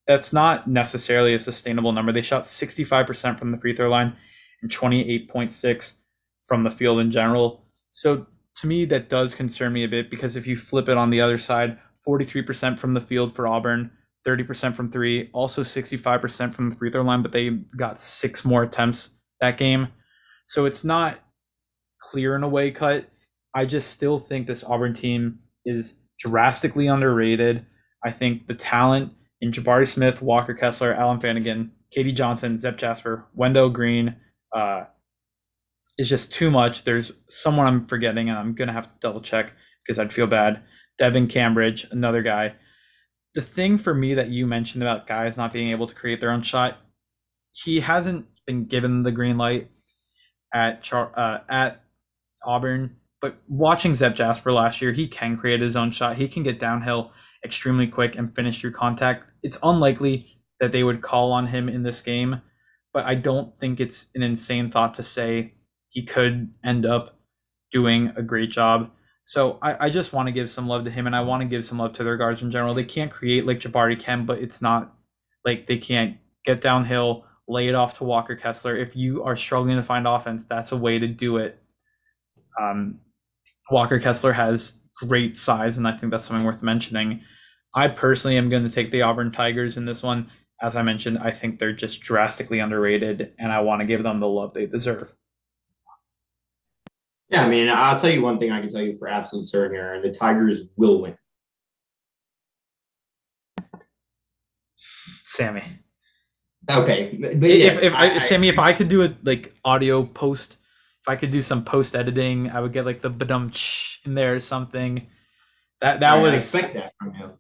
That's not necessarily a sustainable number. They shot sixty-five percent from the free throw line and twenty-eight point six percent from the field in general. So to me, that does concern me a bit, because if you flip it on the other side, forty-three percent from the field for Auburn, thirty percent from three, also sixty-five percent from the free throw line, but they got six more attempts that game. So it's not clear in a way cut. I just still think this Auburn team is drastically underrated. I think the talent in Jabari Smith, Walker Kessler, Alan Fanigan, Katie Johnson, Zepp Jasper, Wendell Green, uh, is just too much. There's someone I'm forgetting, and I'm going to have to double check because I'd feel bad. Devin Cambridge, another guy. The thing for me that you mentioned about guys not being able to create their own shot, he hasn't been given the green light at Char- uh, at Auburn. But watching Zepp Jasper last year, he can create his own shot. He can get downhill extremely quick and finish through contact. It's unlikely that they would call on him in this game, but I don't think it's an insane thought to say he could end up doing a great job. So I, I just want to give some love to him, and I want to give some love to their guards in general. They can't create like Jabari can, but it's not like they can't get downhill, lay it off to Walker Kessler. If you are struggling to find offense, that's a way to do it. Um, Walker Kessler has great size, and I think that's something worth mentioning. I personally am going to take the Auburn Tigers in this one. As I mentioned, I think they're just drastically underrated, and I want to give them the love they deserve. Yeah, I mean, I'll tell you one thing I can tell you for absolute certain, Aaron. The Tigers will win. Sammy. Okay. But yes, if if I, I, Sammy, if I could do it like audio post, if I could do some post editing, I would get like the badumch in there or something. That that I, was I expect that from you.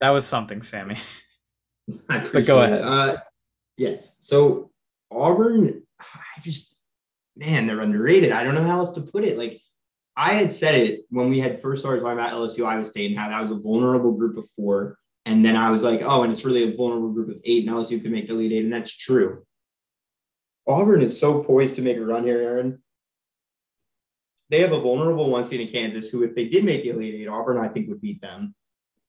That was something, Sammy. But go ahead. Uh, yes. So Auburn, I just man, they're underrated. I don't know how else to put it. Like I had said it when we had first started talking about L S U, Iowa State, and how that was a vulnerable group of four. And then I was like, oh, and it's really a vulnerable group of eight, and L S U can make the lead eight, and that's true. Auburn is so poised to make a run here, Aaron. They have a vulnerable one seed in Kansas, who if they did make the Elite Eight, Auburn, I think, would beat them.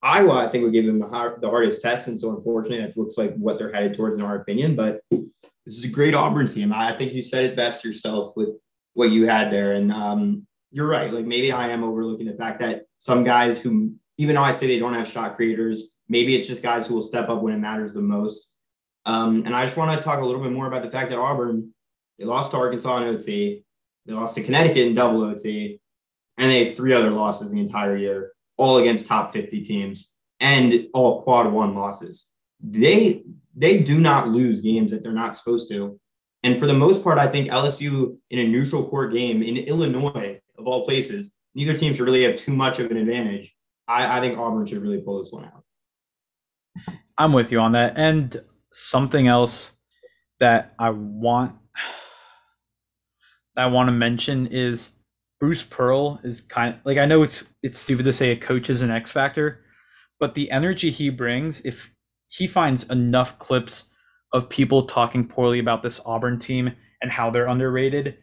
Iowa, I think, would give them the, hard, the hardest test, and so unfortunately, that looks like what they're headed towards in our opinion, but this is a great Auburn team. I think you said it best yourself with what you had there, and um, you're right. Like, maybe I am overlooking the fact that some guys who, even though I say they don't have shot creators, maybe it's just guys who will step up when it matters the most. Um, and I just want to talk a little bit more about the fact that Auburn, they lost to Arkansas in O T. They lost to Connecticut in double O T, and they had three other losses the entire year, all against top fifty teams and all quad one losses. They they do not lose games that they're not supposed to. And for the most part, I think L S U in a neutral court game in Illinois, of all places, neither team should really have too much of an advantage. I, I think Auburn should really pull this one out. I'm with you on that. And something else that I want – I want to mention is Bruce Pearl is kind of like, I know it's it's stupid to say a coach is an X factor, but the energy he brings, if he finds enough clips of people talking poorly about this Auburn team and how they're underrated,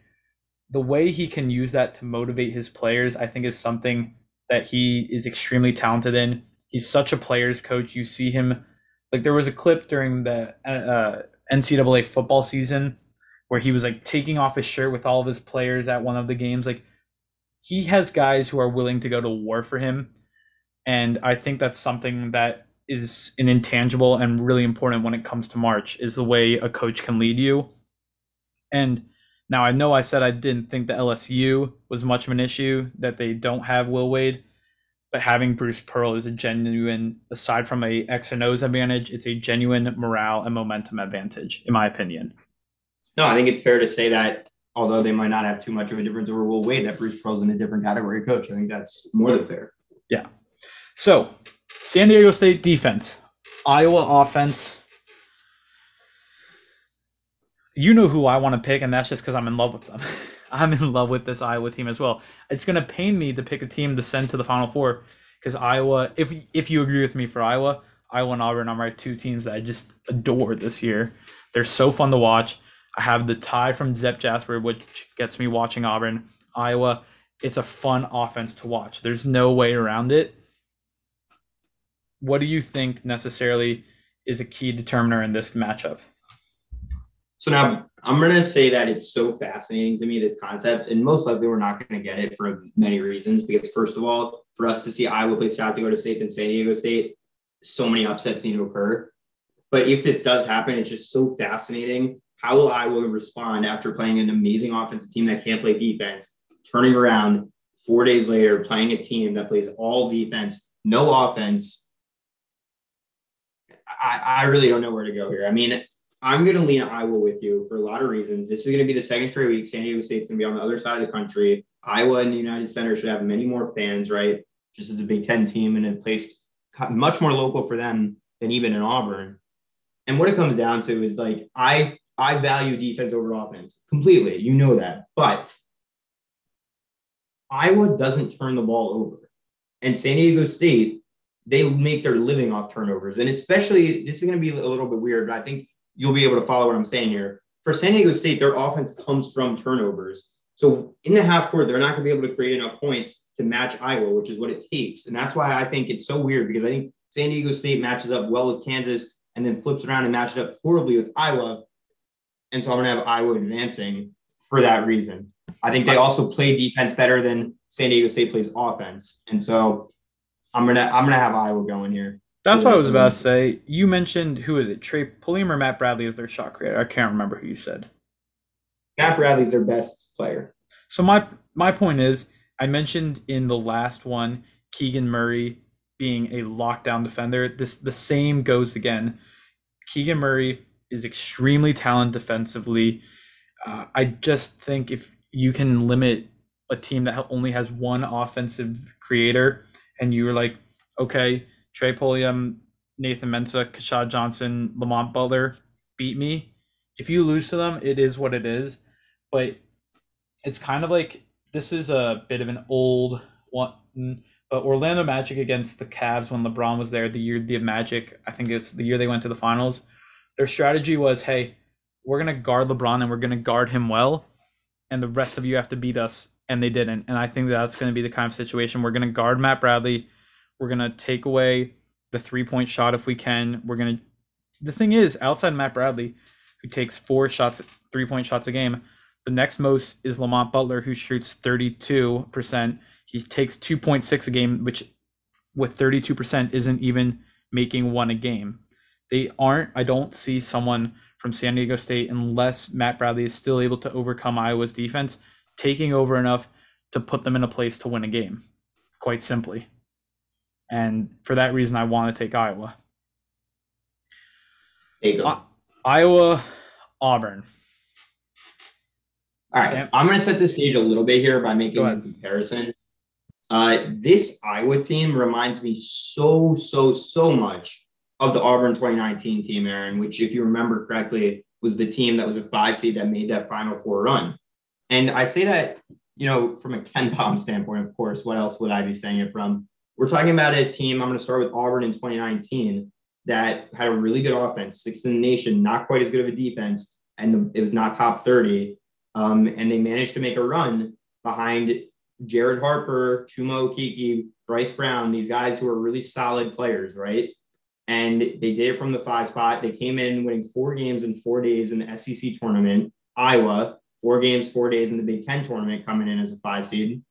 the way he can use that to motivate his players, I think is something that he is extremely talented in. He's such a player's coach. You see him, like there was a clip during the uh, N C double A football season where he was like taking off his shirt with all of his players at one of the games. Like he has guys who are willing to go to war for him. And I think that's something that is an intangible and really important when it comes to March, is the way a coach can lead you. And now I know I said I didn't think that L S U was much of an issue, that they don't have Will Wade, but having Bruce Pearl is a genuine, aside from a X and O's advantage, it's a genuine morale and momentum advantage, in my opinion. No, I think it's fair to say that although they might not have too much of a difference over Will Wade, that Bruce Pearl's in a different category of coach. I think that's more than fair. Yeah. So, San Diego State defense, Iowa offense. You know who I want to pick, and that's just because I'm in love with them. I'm in love with this Iowa team as well. It's going to pain me to pick a team to send to the Final Four because Iowa, if if you agree with me for Iowa, Iowa and Auburn are my two teams that I just adore this year. They're so fun to watch. I have the tie from Zepp Jasper, which gets me watching Auburn. Iowa, it's a fun offense to watch. There's no way around it. What do you think necessarily is a key determiner in this matchup? So now I'm going to say that it's so fascinating to me, this concept, and most likely we're not going to get it for many reasons, because first of all, for us to see Iowa play South Dakota State than San Diego State, so many upsets need to occur. But if this does happen, it's just so fascinating. How will Iowa respond after playing an amazing offensive team that can't play defense, turning around four days later, playing a team that plays all defense, no offense? I, I really don't know where to go here. I mean, I'm going to lean on Iowa with you for a lot of reasons. This is going to be the second straight week. San Diego State's going to be on the other side of the country. Iowa and the United Center should have many more fans, right? Just as a Big Ten team, and a place much more local for them than even in Auburn. And what it comes down to is like, I... I value defense over offense completely. You know that. But Iowa doesn't turn the ball over. And San Diego State, they make their living off turnovers. And especially, this is going to be a little bit weird, but I think you'll be able to follow what I'm saying here. For San Diego State, their offense comes from turnovers. So in the half court, they're not going to be able to create enough points to match Iowa, which is what it takes. And that's why I think it's so weird, because I think San Diego State matches up well with Kansas and then flips around and matches up horribly with Iowa. And so I'm going to have Iowa advancing for that reason. I think they also play defense better than San Diego State plays offense. And so I'm going to I'm going to have Iowa going here. That's what I was about to say. You mentioned, who is it, Trey Pulliam or Matt Bradley is their shot creator? I can't remember who you said. Matt Bradley's their best player. So my my point is, I mentioned in the last one, Keegan Murray being a lockdown defender. This the same goes again. Keegan Murray is extremely talented defensively. Uh, I just think if you can limit a team that only has one offensive creator and you were like, okay, Trey Pulliam, Nathan Mensah, Kashad Johnson, Lamont Butler beat me. If you lose to them, it is what it is. But it's kind of like, this is a bit of an old one, but Orlando Magic against the Cavs when LeBron was there, the year the Magic, I think it's the year they went to the finals, their strategy was, hey, we're going to guard LeBron and we're going to guard him well, and the rest of you have to beat us, and they didn't. And I think that's going to be the kind of situation. We're going to guard Matt Bradley. We're going to take away the three-point shot if we can. We're going to – the thing is, outside Matt Bradley, who takes four shots, three-point shots a game, the next most is Lamont Butler, who shoots thirty-two percent. He takes two point six a game, which with thirty-two percent isn't even making one a game. They aren't – I don't see someone from San Diego State, unless Matt Bradley is still able to overcome Iowa's defense, taking over enough to put them in a place to win a game, quite simply. And for that reason, I want to take Iowa. There you go. I- Iowa, Auburn. All right. Sam- I'm going to set the stage a little bit here by making a comparison. Uh, this Iowa team reminds me so, so, so much of the Auburn twenty nineteen team, Aaron, which, if you remember correctly, was the team that was a five seed that made that Final Four run. And I say that, you know, from a KenPom standpoint, of course, what else would I be saying it from? We're talking about a team, I'm going to start with Auburn in twenty nineteen, that had a really good offense, sixth in the nation, not quite as good of a defense, and it was not top thirty. Um, and they managed to make a run behind Jared Harper, Chuma Okeke, Bryce Brown, these guys who are really solid players, right? And they did it from the five spot. They came in winning four games in four days in the S E C tournament. Iowa, four games, four days in the Big Ten tournament, coming in as a five seed.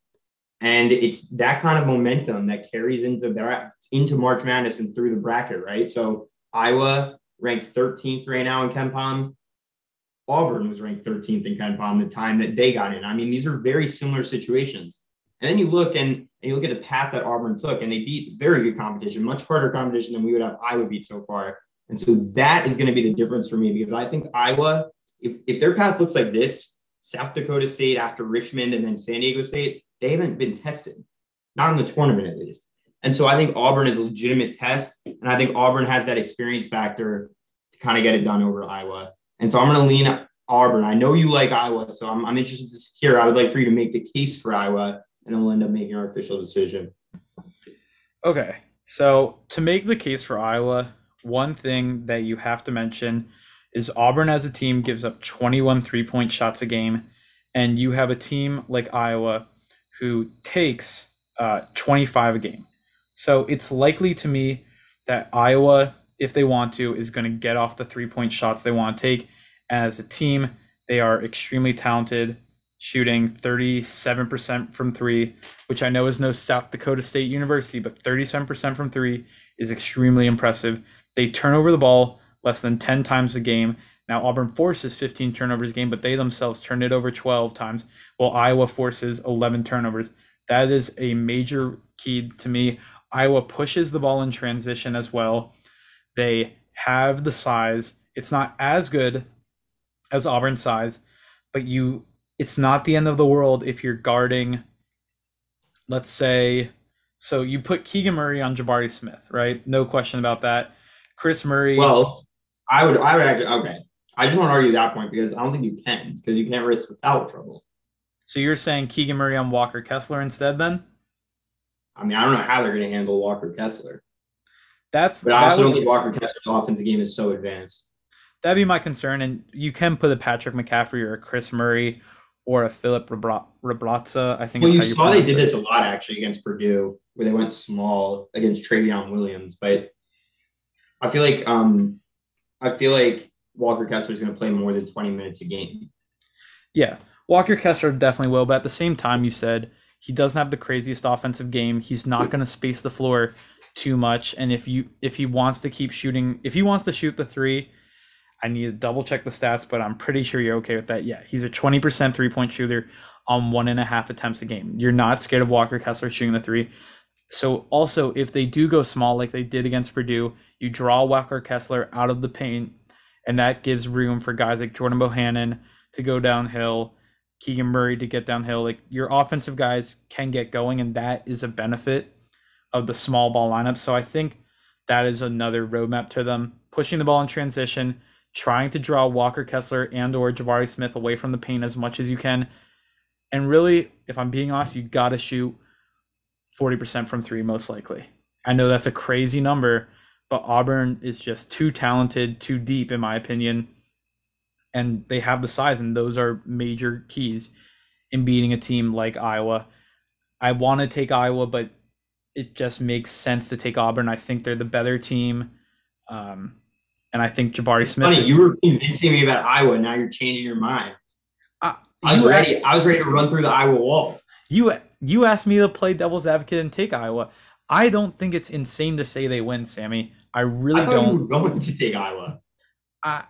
And it's that kind of momentum that carries into the, into March Madness and through the bracket, right? So Iowa ranked thirteenth right now in KenPom. Auburn was ranked thirteenth in KenPom the time that they got in. I mean, these are very similar situations. And then you look and, and you look at the path that Auburn took, and they beat very good competition, much harder competition than we would have Iowa beat so far. And so that is going to be the difference for me, because I think Iowa, if, if their path looks like this, South Dakota State after Richmond and then San Diego State, they haven't been tested, not in the tournament at least. And so I think Auburn is a legitimate test. And I think Auburn has that experience factor to kind of get it done over Iowa. And so I'm going to lean Auburn. I know you like Iowa, so I'm, I'm interested to hear. I would like for you to make the case for Iowa, and then we'll end up making our official decision. Okay. So to make the case for Iowa, one thing that you have to mention is Auburn as a team gives up twenty-one three-point shots a game, and you have a team like Iowa who takes uh, twenty-five a game. So it's likely to me that Iowa, if they want to, is going to get off the three-point shots they want to take. As a team, they are extremely talented, shooting thirty-seven percent from three, which I know is no South Dakota State University, but thirty-seven percent from three is extremely impressive. They turn over the ball less than ten times a game. Now, Auburn forces fifteen turnovers a game, but they themselves turned it over twelve times, while Iowa forces eleven turnovers. That is a major key to me. Iowa pushes the ball in transition as well. They have the size. It's not as good as Auburn's size, but you it's not the end of the world if you're guarding, let's say, so you put Keegan Murray on Jabari Smith, right? No question about that. Chris Murray. Well, I would, I would actually, okay. I just want to argue that point, because I don't think you can, because you can't risk foul trouble. So you're saying Keegan Murray on Walker Kessler instead then? I mean, I don't know how they're going to handle Walker Kessler. That's, but that I also would, don't think Walker Kessler's offensive game is so advanced. That'd be my concern. And you can put a Patrick McCaffrey or a Chris Murray or a Philip Rabrazza. I think well, is you how saw you they did it. This a lot actually against Purdue, where they went small against Travion Williams. But I feel like um, I feel like Walker Kessler is going to play more than twenty minutes a game. Yeah, Walker Kessler definitely will. But at the same time, you said he doesn't have the craziest offensive game. He's not going to space the floor too much. And if you if he wants to keep shooting, if he wants to shoot the three, I need to double check the stats, but I'm pretty sure you're okay with that. Yeah, he's a twenty percent three-point shooter on one and a half attempts a game. You're not scared of Walker Kessler shooting the three. So also, if they do go small like they did against Purdue, you draw Walker Kessler out of the paint, and that gives room for guys like Jordan Bohannon to go downhill, Keegan Murray to get downhill. Like, your offensive guys can get going, and that is a benefit of the small ball lineup. So I think that is another roadmap to them. Pushing the ball in transition, trying to draw Walker Kessler and or Jabari Smith away from the paint as much as you can. And really, if I'm being honest, you got to shoot forty percent from three, most likely. I know that's a crazy number, but Auburn is just too talented, too deep, in my opinion. And they have the size, and those are major keys in beating a team like Iowa. I want to take Iowa, but it just makes sense to take Auburn. I think they're the better team. Um, and I think Jabari it's Smith. Funny, is, you were convincing me about Iowa. Now you're changing your mind. I, I was ready. Asked, I was ready to run through the Iowa wall. You you asked me to play devil's advocate and take Iowa. I don't think it's insane to say they win, Sammy. I really I thought don't. You were going to take Iowa. I,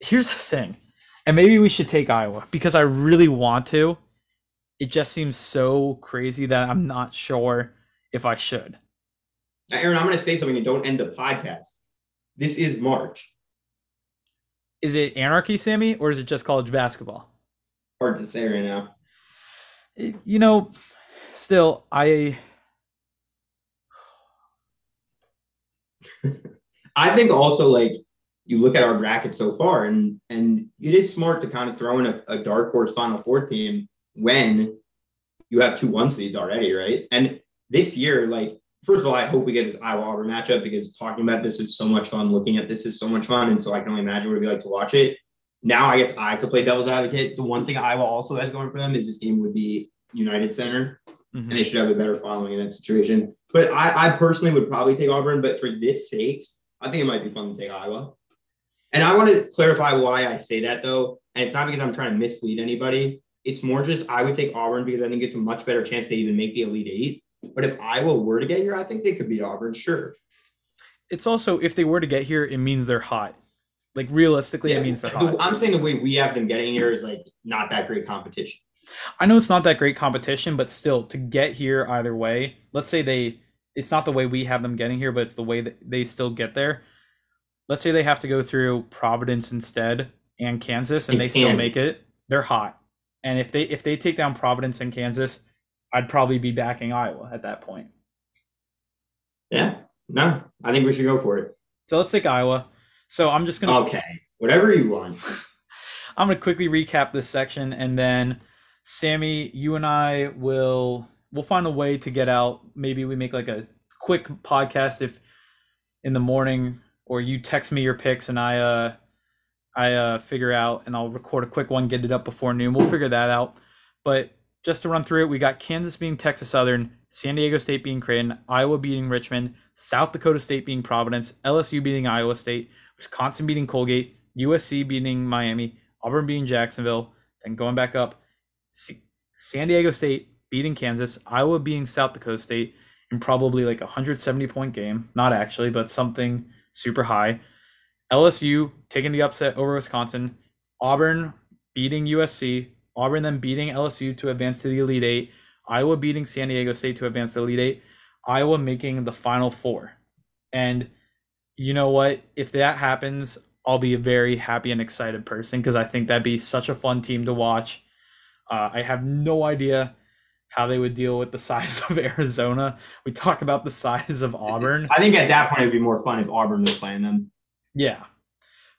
here's the thing, and maybe we should take Iowa because I really want to. It just seems so crazy that I'm not sure if I should. Now, Aaron, I'm going to say something and don't end the podcast. This is March. Is it anarchy, Sammy, or is it just college basketball? Hard to say right now. You know, still, I... I think also, like, you look at our bracket so far, and and it is smart to kind of throw in a, a dark horse Final Four team when you have two one seeds already, right? And this year, like, first of all, I hope we get this Iowa-Auburn matchup because talking about this is so much fun. Looking at this is so much fun. And so I can only imagine what it'd be like to watch it. Now, I guess I have to play devil's advocate. The one thing Iowa also has going for them is this game would be United Center, mm-hmm. and they should have a better following in that situation. But I, I personally would probably take Auburn. But for this sake, I think it might be fun to take Iowa. And I want to clarify why I say that, though. And it's not because I'm trying to mislead anybody. It's more just I would take Auburn because I think it's a much better chance they even make the Elite Eight. But if Iowa were to get here, I think they could beat Auburn, sure. It's also, if they were to get here, it means they're hot. Like, realistically, yeah, it means they're hot. I'm saying the way we have them getting here is, like, not that great competition. I know it's not that great competition, but still, to get here either way, let's say they – it's not the way we have them getting here, but it's the way that they still get there. Let's say they have to go through Providence instead and Kansas, and they, they still make it. They're hot. And if they if they take down Providence and Kansas – I'd probably be backing Iowa at that point. Yeah. No, I think we should go for it. So let's take Iowa. So I'm just going to. Okay. Whatever you want. I'm going to quickly recap this section. And then, Sammy, you and I will we'll find a way to get out. Maybe we make like a quick podcast if in the morning, or you text me your picks and I, uh, I uh, figure out, and I'll record a quick one, get it up before noon. We'll figure that out. But just to run through it, we got Kansas being Texas Southern, San Diego State being Creighton, Iowa beating Richmond, South Dakota State beating Providence, L S U beating Iowa State, Wisconsin beating Colgate, U S C beating Miami, Auburn beating Jacksonville, then going back up, San Diego State beating Kansas, Iowa beating South Dakota State in probably like a one hundred seventy point game, not actually, but something super high, L S U taking the upset over Wisconsin, Auburn beating U S C, Auburn then beating L S U to advance to the Elite Eight, Iowa beating San Diego State to advance to the Elite Eight, Iowa making the Final Four. And you know what? If that happens, I'll be a very happy and excited person because I think that'd be such a fun team to watch. Uh, I have no idea how they would deal with the size of Arizona. We talk about the size of Auburn. I think at that point it'd be more fun if Auburn was playing them. Yeah.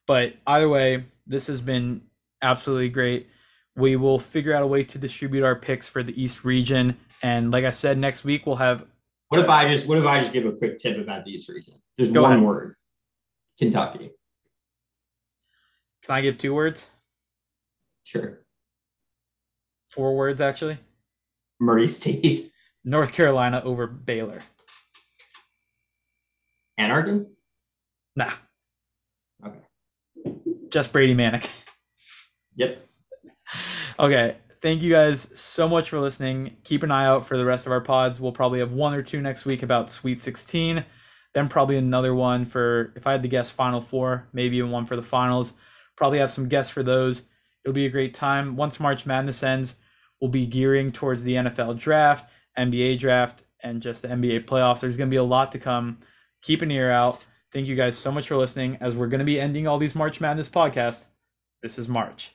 But either way, this has been absolutely great. We will figure out a way to distribute our picks for the East region. And like I said, next week we'll have. What if I just what if I just give a quick tip about the East region? Just one ahead. Word. Kentucky. Can I give two words? Sure. Four words, actually. Murray State. North Carolina over Baylor. Anarchy? Nah. Okay. Just Brady Manick. Yep. Okay, thank you guys so much for listening. Keep an eye out for the rest of our pods. We'll probably have one or two next week about Sweet sixteen, then probably another one for, if I had to guess, Final Four, maybe even one for the finals. Probably have some guests for those. It'll be a great time. Once March Madness ends, we'll be gearing towards the N F L draft, N B A draft, and just the N B A playoffs. There's going to be a lot to come. Keep an ear out. Thank you guys so much for listening. As we're going to be ending all these March Madness podcasts, this is March.